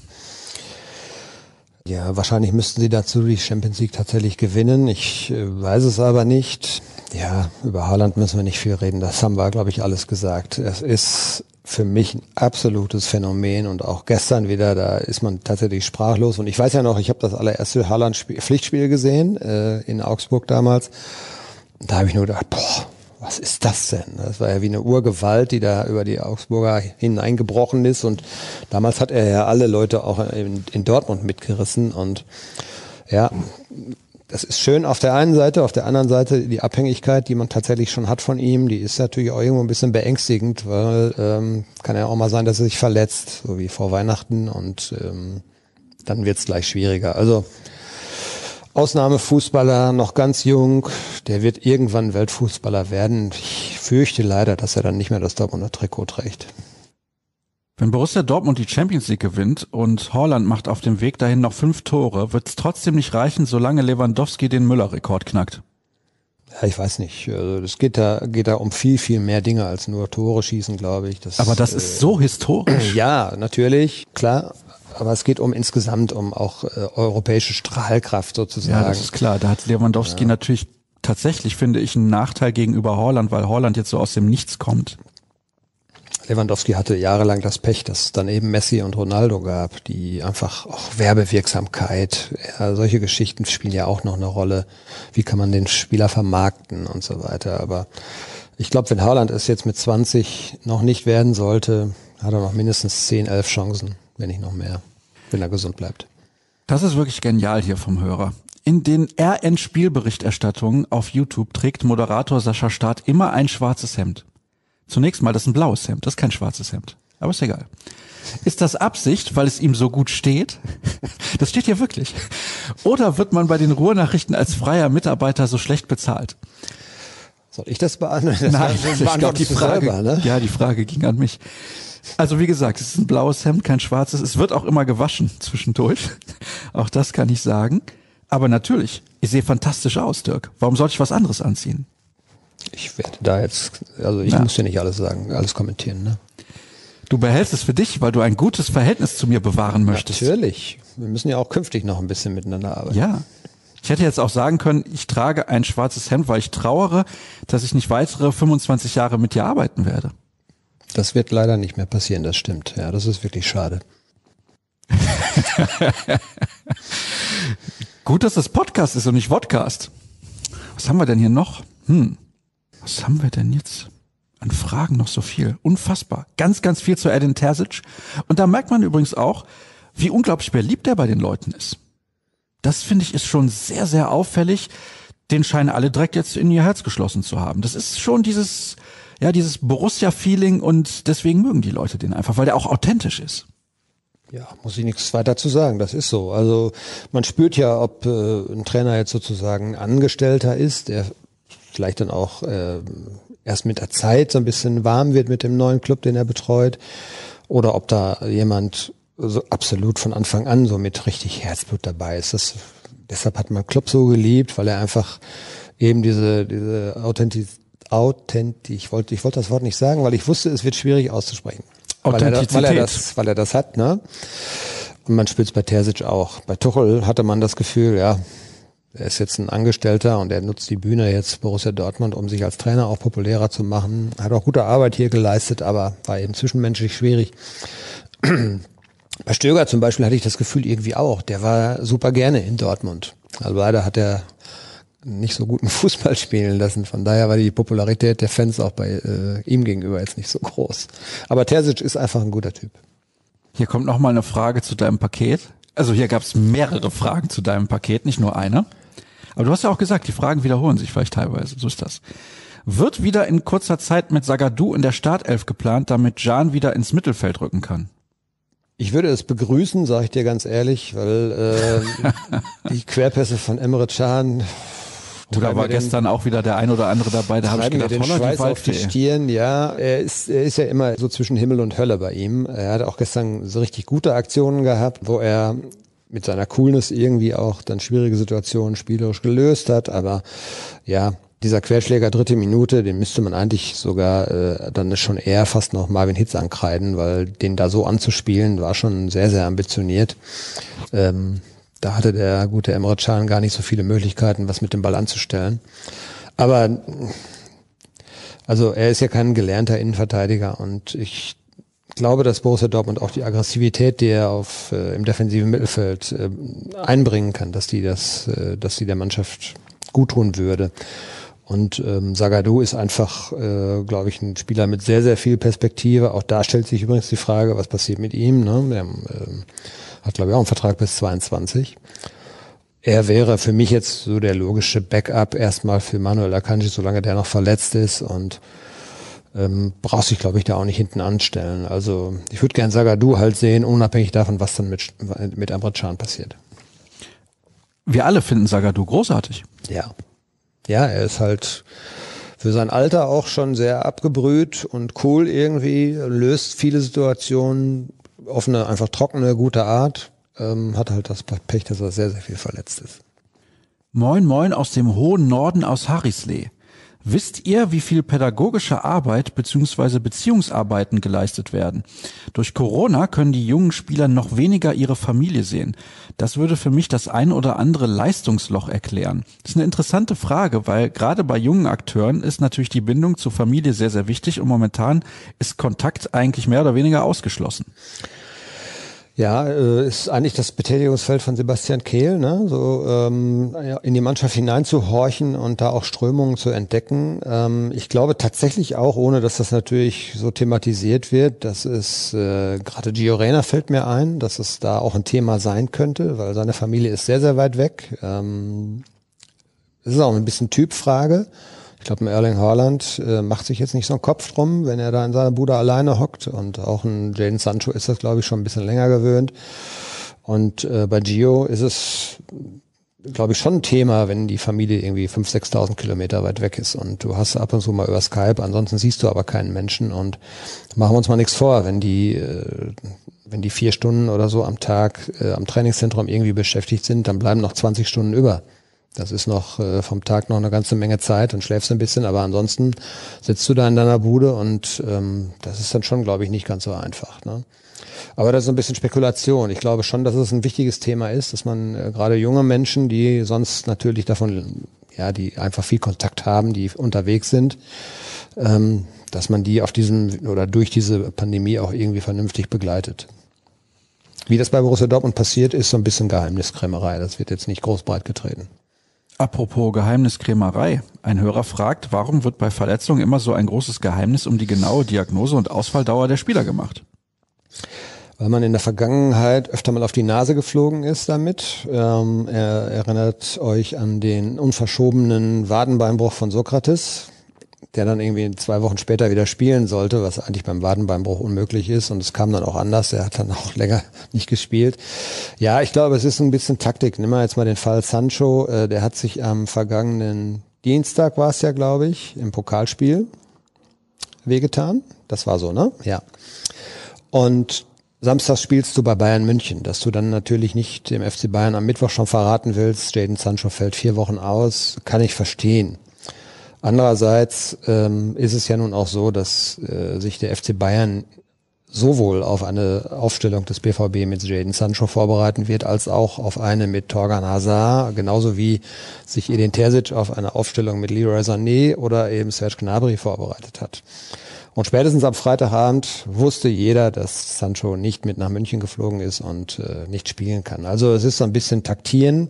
Ja, wahrscheinlich müssten sie dazu die Champions League tatsächlich gewinnen. Ich äh, weiß es aber nicht. Ja, über Haaland müssen wir nicht viel reden. Das haben wir, glaube ich, alles gesagt. Es ist für mich ein absolutes Phänomen und auch gestern wieder, da ist man tatsächlich sprachlos. Und ich weiß ja noch, ich habe das allererste Haaland-Pflichtspiel gesehen äh, in Augsburg damals. Da habe ich nur gedacht, boah, was ist das denn? Das war ja wie eine Urgewalt, die da über die Augsburger hineingebrochen ist. Und damals hat er ja alle Leute auch in, in Dortmund mitgerissen. Und ja, das ist schön auf der einen Seite, auf der anderen Seite die Abhängigkeit, die man tatsächlich schon hat von ihm, die ist natürlich auch irgendwo ein bisschen beängstigend, weil ähm, kann ja auch mal sein, dass er sich verletzt, so wie vor Weihnachten, und ähm, dann wird's gleich schwieriger. Also Ausnahmefußballer, noch ganz jung, der wird irgendwann Weltfußballer werden. Ich fürchte leider, dass er dann nicht mehr das Dortmunder Trikot trägt. Wenn Borussia Dortmund die Champions League gewinnt und Haaland macht auf dem Weg dahin noch fünf Tore, wird es trotzdem nicht reichen, solange Lewandowski den Müller-Rekord knackt. Ja, ich weiß nicht. Also das geht da geht da um viel, viel mehr Dinge als nur Tore schießen, glaube ich. Das, aber das äh, ist so historisch. Ja, natürlich, klar. Aber es geht um insgesamt um auch äh, europäische Strahlkraft sozusagen. Ja, das ist klar. Da hat Lewandowski ja. natürlich tatsächlich, finde ich, einen Nachteil gegenüber Haaland, weil Haaland jetzt so aus dem Nichts kommt. Lewandowski hatte jahrelang das Pech, dass es dann eben Messi und Ronaldo gab, die einfach auch Werbewirksamkeit, ja, solche Geschichten spielen ja auch noch eine Rolle. Wie kann man den Spieler vermarkten und so weiter. Aber ich glaube, wenn Haaland es jetzt mit zwanzig noch nicht werden sollte, hat er noch mindestens zehn, elf Chancen, wenn nicht noch mehr, wenn er gesund bleibt. Das ist wirklich genial hier vom Hörer. In den R N-Spielberichterstattungen auf YouTube trägt Moderator Sascha Staat immer ein schwarzes Hemd. Zunächst mal, das ist ein blaues Hemd, das ist kein schwarzes Hemd. Aber ist egal. Ist das Absicht, weil es ihm so gut steht? Das steht hier wirklich. Oder wird man bei den Ruhrnachrichten als freier Mitarbeiter so schlecht bezahlt? Soll ich das beantworten? Nein, das ich glaube, die Frage, selber, ne? Ja, die Frage ging an mich. Also wie gesagt, es ist ein blaues Hemd, kein schwarzes. Es wird auch immer gewaschen zwischendurch. Auch das kann ich sagen. Aber natürlich, ich sehe fantastisch aus, Dirk. Warum sollte ich was anderes anziehen? Ich werde da jetzt, also ich ja. muss dir nicht alles sagen, alles kommentieren, ne? Du behältst es für dich, weil du ein gutes Verhältnis zu mir bewahren möchtest. Natürlich. Wir müssen ja auch künftig noch ein bisschen miteinander arbeiten. Ja. Ich hätte jetzt auch sagen können, ich trage ein schwarzes Hemd, weil ich trauere, dass ich nicht weitere fünfundzwanzig Jahre mit dir arbeiten werde. Das wird leider nicht mehr passieren, das stimmt. Ja, das ist wirklich schade. Gut, dass das Podcast ist und nicht Vodcast. Was haben wir denn hier noch? Hm. Was haben wir denn jetzt an Fragen noch so viel? Unfassbar. Ganz, ganz viel zu Edin Terzic. Und da merkt man übrigens auch, wie unglaublich beliebt er bei den Leuten ist. Das, finde ich, ist schon sehr, sehr auffällig. Den scheinen alle direkt jetzt in ihr Herz geschlossen zu haben. Das ist schon dieses, ja, dieses Borussia-Feeling, und deswegen mögen die Leute den einfach, weil der auch authentisch ist. Ja, muss ich nichts weiter zu sagen, das ist so. Also man spürt ja, ob äh, ein Trainer jetzt sozusagen ein Angestellter ist, der vielleicht dann auch äh, erst mit der Zeit so ein bisschen warm wird mit dem neuen Club, den er betreut, oder ob da jemand so absolut von Anfang an so mit richtig Herzblut dabei ist. Das, deshalb hat man Klopp so geliebt, weil er einfach eben diese diese Authentizität, Authentiz, ich wollte ich wollte das Wort nicht sagen, weil ich wusste, es wird schwierig auszusprechen. Authentizität. Weil er das, weil er das, weil er das hat, ne? Und man spürt es bei Terzic auch. Bei Tuchel hatte man das Gefühl, ja, er ist jetzt ein Angestellter und er nutzt die Bühne jetzt Borussia Dortmund, um sich als Trainer auch populärer zu machen. Hat auch gute Arbeit hier geleistet, aber war eben zwischenmenschlich schwierig. Bei Stöger zum Beispiel hatte ich das Gefühl irgendwie auch. Der war super gerne in Dortmund. Also leider hat er nicht so guten Fußball spielen lassen. Von daher war die Popularität der Fans auch bei äh, ihm gegenüber jetzt nicht so groß. Aber Terzic ist einfach ein guter Typ. Hier kommt noch mal eine Frage zu deinem Paket. Also hier gab es mehrere Fragen zu deinem Paket, nicht nur eine. Aber du hast ja auch gesagt, die Fragen wiederholen sich vielleicht teilweise. So ist das. Wird wieder in kurzer Zeit mit Zagadou in der Startelf geplant, damit Can wieder ins Mittelfeld rücken kann? Ich würde es begrüßen, sage ich dir ganz ehrlich, weil äh, die Querpässe von Emre Can, Oder war gestern den, auch wieder der ein oder andere dabei, da habe ich gedacht, den Schweiß auf die Stirn, ja, er ist, er ist ja immer so zwischen Himmel und Hölle bei ihm. Er hat auch gestern so richtig gute Aktionen gehabt, wo er mit seiner Coolness irgendwie auch dann schwierige Situationen spielerisch gelöst hat, aber ja, dieser Querschläger dritte Minute, den müsste man eigentlich sogar äh, dann schon eher fast noch Marvin Hitz ankreiden, weil den da so anzuspielen, war schon sehr, sehr ambitioniert. Ähm, da hatte der gute Emre Can gar nicht so viele Möglichkeiten, was mit dem Ball anzustellen. Aber also er ist ja kein gelernter Innenverteidiger und ich glaube, dass Borussia Dortmund auch die Aggressivität, die er auf äh, im defensiven Mittelfeld äh, einbringen kann, dass die das, äh, dass die der Mannschaft gut tun würde. Und ähm, Zagadou ist einfach, äh, glaube ich, ein Spieler mit sehr, sehr viel Perspektive. Auch da stellt sich übrigens die Frage, was passiert mit ihm. Ne? Der ähm, hat, glaube ich, auch einen Vertrag bis zweiundzwanzig. Er wäre für mich jetzt so der logische Backup erstmal für Manuel Akanji, solange der noch verletzt ist. Und ähm, braucht sich, glaube ich, da auch nicht hinten anstellen. Also ich würde gerne Zagadou halt sehen, unabhängig davon, was dann mit, mit Emre Can passiert. Wir alle finden Zagadou großartig. Ja. Ja, er ist halt für sein Alter auch schon sehr abgebrüht und cool irgendwie, löst viele Situationen auf eine einfach trockene, gute Art, ähm, hat halt das Pech, dass er sehr, sehr viel verletzt ist. Moin Moin aus dem hohen Norden aus Harrislee. Wisst ihr, wie viel pädagogische Arbeit bzw. Beziehungsarbeiten geleistet werden? Durch Corona können die jungen Spieler noch weniger ihre Familie sehen. Das würde für mich das ein oder andere Leistungsloch erklären. Das ist eine interessante Frage, weil gerade bei jungen Akteuren ist natürlich die Bindung zur Familie sehr, sehr wichtig und momentan ist Kontakt eigentlich mehr oder weniger ausgeschlossen. Ja, ist eigentlich das Betätigungsfeld von Sebastian Kehl, ne? So ähm, in die Mannschaft hineinzuhorchen und da auch Strömungen zu entdecken. Ähm, ich glaube tatsächlich auch, ohne dass das natürlich so thematisiert wird, dass es äh, gerade Gio Reyna fällt mir ein, dass es da auch ein Thema sein könnte, weil seine Familie ist sehr, sehr weit weg. Ähm, das ist auch ein bisschen Typfrage. Ich glaube, ein Erling Haaland äh, macht sich jetzt nicht so einen Kopf drum, wenn er da in seiner Bude alleine hockt. Und auch ein Jadon Sancho ist das, glaube ich, schon ein bisschen länger gewöhnt. Und äh, bei Gio ist es, glaube ich, schon ein Thema, wenn die Familie irgendwie fünftausend, sechstausend Kilometer weit weg ist. Und du hast ab und zu mal über Skype, ansonsten siehst du aber keinen Menschen. Und machen wir uns mal nichts vor, wenn die, äh, wenn die vier Stunden oder so am Tag äh, am Trainingszentrum irgendwie beschäftigt sind, dann bleiben noch zwanzig Stunden über. Das ist noch äh, vom Tag noch eine ganze Menge Zeit und schläfst ein bisschen, aber ansonsten sitzt du da in deiner Bude und ähm, das ist dann schon, glaube ich, nicht ganz so einfach. Ne? Aber das ist ein bisschen Spekulation. Ich glaube schon, dass es ein wichtiges Thema ist, dass man äh, gerade junge Menschen, die sonst natürlich davon, ja, die einfach viel Kontakt haben, die unterwegs sind, ähm, dass man die auf diesem oder durch diese Pandemie auch irgendwie vernünftig begleitet. Wie das bei Borussia Dortmund passiert, ist so ein bisschen Geheimniskrämerei. Das wird jetzt nicht groß breit getreten. Apropos Geheimniskrämerei. Ein Hörer fragt, warum wird bei Verletzungen immer so ein großes Geheimnis um die genaue Diagnose und Ausfalldauer der Spieler gemacht? Weil man in der Vergangenheit öfter mal auf die Nase geflogen ist damit. Ähm, er erinnert euch an den unverschobenen Wadenbeinbruch von Sokrates, der dann irgendwie zwei Wochen später wieder spielen sollte, was eigentlich beim Wadenbeinbruch unmöglich ist. Und es kam dann auch anders. Er hat dann auch länger nicht gespielt. Ja, ich glaube, es ist ein bisschen Taktik. Nimm mal jetzt mal den Fall Sancho. Der hat sich am vergangenen Dienstag, war es ja, glaube ich, im Pokalspiel wehgetan. Das war so, ne? Ja. Und samstags spielst du bei Bayern München, dass du dann natürlich nicht dem F C Bayern am Mittwoch schon verraten willst. Jadon Sancho fällt vier Wochen aus. Kann ich verstehen. Andererseits ähm, ist es ja nun auch so, dass äh, sich der F C Bayern sowohl auf eine Aufstellung des B V B mit Jadon Sancho vorbereiten wird, als auch auf eine mit Torgan Hazard, genauso wie sich Edin Terzic auf eine Aufstellung mit Leroy Sané oder eben Serge Gnabry vorbereitet hat. Und spätestens am Freitagabend wusste jeder, dass Sancho nicht mit nach München geflogen ist und äh, nicht spielen kann. Also es ist so ein bisschen Taktieren.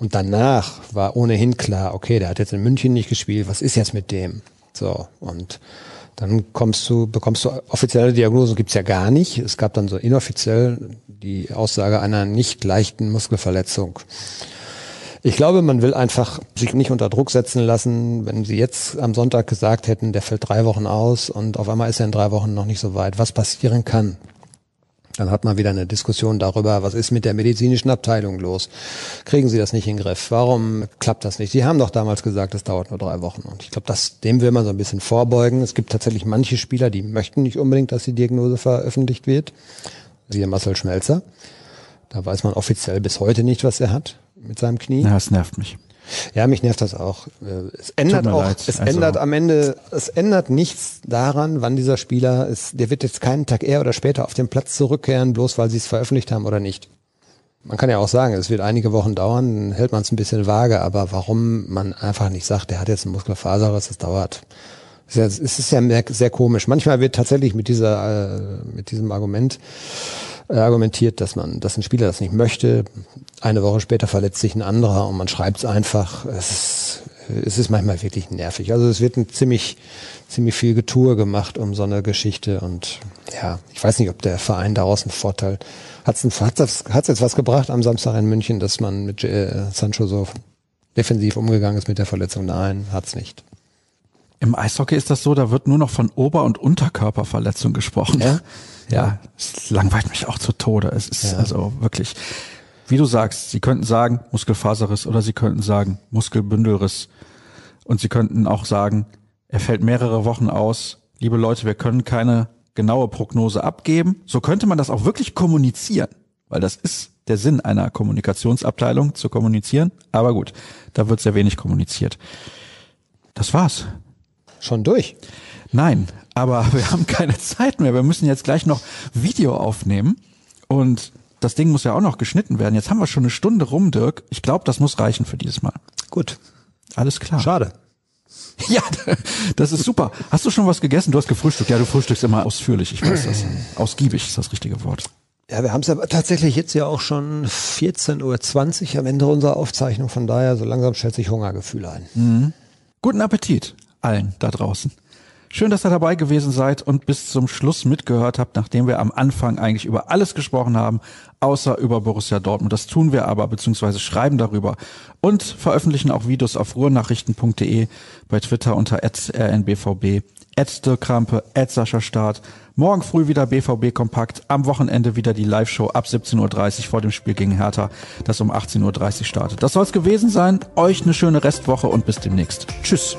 Und danach war ohnehin klar, okay, der hat jetzt in München nicht gespielt, was ist jetzt mit dem? So, und dann kommst du, bekommst du offizielle Diagnosen, gibt's ja gar nicht. Es gab dann so inoffiziell die Aussage einer nicht leichten Muskelverletzung. Ich glaube, man will einfach sich nicht unter Druck setzen lassen, wenn sie jetzt am Sonntag gesagt hätten, der fällt drei Wochen aus und auf einmal ist er in drei Wochen noch nicht so weit, was passieren kann. Dann hat man wieder eine Diskussion darüber, was ist mit der medizinischen Abteilung los? Kriegen sie das nicht in den Griff? Warum klappt das nicht? Sie haben doch damals gesagt, das dauert nur drei Wochen. Und ich glaube, das, dem will man so ein bisschen vorbeugen. Es gibt tatsächlich manche Spieler, die möchten nicht unbedingt, dass die Diagnose veröffentlicht wird. Siehe Marcel Schmelzer. Da weiß man offiziell bis heute nicht, was er hat mit seinem Knie. Ja, das nervt mich. Ja, mich nervt das auch. Es ändert auch, leid. es also. ändert am Ende, es ändert nichts daran, wann dieser Spieler ist. Der wird jetzt keinen Tag eher oder später auf den Platz zurückkehren, bloß weil sie es veröffentlicht haben oder nicht. Man kann ja auch sagen, es wird einige Wochen dauern, dann hält man es ein bisschen vage, aber warum man einfach nicht sagt, der hat jetzt einen Muskelfaserriss, das dauert. Es ist ja sehr komisch. Manchmal wird tatsächlich mit dieser, mit diesem Argument argumentiert, dass man, dass ein Spieler das nicht möchte. Eine Woche später verletzt sich ein anderer und man schreibt es einfach. Es ist, es ist manchmal wirklich nervig. Also es wird ein ziemlich, ziemlich viel Getue gemacht um so eine Geschichte und ja, ich weiß nicht, ob der Verein daraus einen Vorteil hat. Hat es jetzt was gebracht am Samstag in München, dass man mit äh, Sancho so defensiv umgegangen ist mit der Verletzung? Nein, hat's nicht. Im Eishockey ist das so, da wird nur noch von Ober- und Unterkörperverletzung gesprochen. Ja, ja. Es langweilt mich auch zu Tode. Es ist ja. Also wirklich, wie du sagst, sie könnten sagen Muskelfaserriss oder sie könnten sagen Muskelbündelriss und sie könnten auch sagen, er fällt mehrere Wochen aus. Liebe Leute, wir können keine genaue Prognose abgeben. So könnte man das auch wirklich kommunizieren, weil das ist der Sinn einer Kommunikationsabteilung, zu kommunizieren. Aber gut, da wird sehr wenig kommuniziert. Das war's. Schon durch? Nein, aber wir haben keine Zeit mehr. Wir müssen jetzt gleich noch Video aufnehmen und das Ding muss ja auch noch geschnitten werden. Jetzt haben wir schon eine Stunde rum, Dirk. Ich glaube, das muss reichen für dieses Mal. Gut. Alles klar. Schade. Ja, das ist super. Hast du schon was gegessen? Du hast gefrühstückt. Ja, du frühstückst immer ausführlich. Ich weiß das. Ausgiebig ist das richtige Wort. Ja, wir haben es ja tatsächlich jetzt ja auch schon vierzehn Uhr zwanzig am Ende unserer Aufzeichnung. Von daher, so langsam stellt sich Hungergefühl ein. Mhm. Guten Appetit allen da draußen. Schön, dass ihr dabei gewesen seid und bis zum Schluss mitgehört habt, nachdem wir am Anfang eigentlich über alles gesprochen haben, außer über Borussia Dortmund. Das tun wir aber, beziehungsweise schreiben darüber und veröffentlichen auch Videos auf ruhrnachrichten punkt de, bei Twitter unter at r n b v b, at dirk krampe, at sascha staat. Morgen früh wieder B V B-Kompakt, am Wochenende wieder die Live-Show ab siebzehn Uhr dreißig vor dem Spiel gegen Hertha, das um achtzehn Uhr dreißig startet. Das soll's gewesen sein. Euch eine schöne Restwoche und bis demnächst. Tschüss.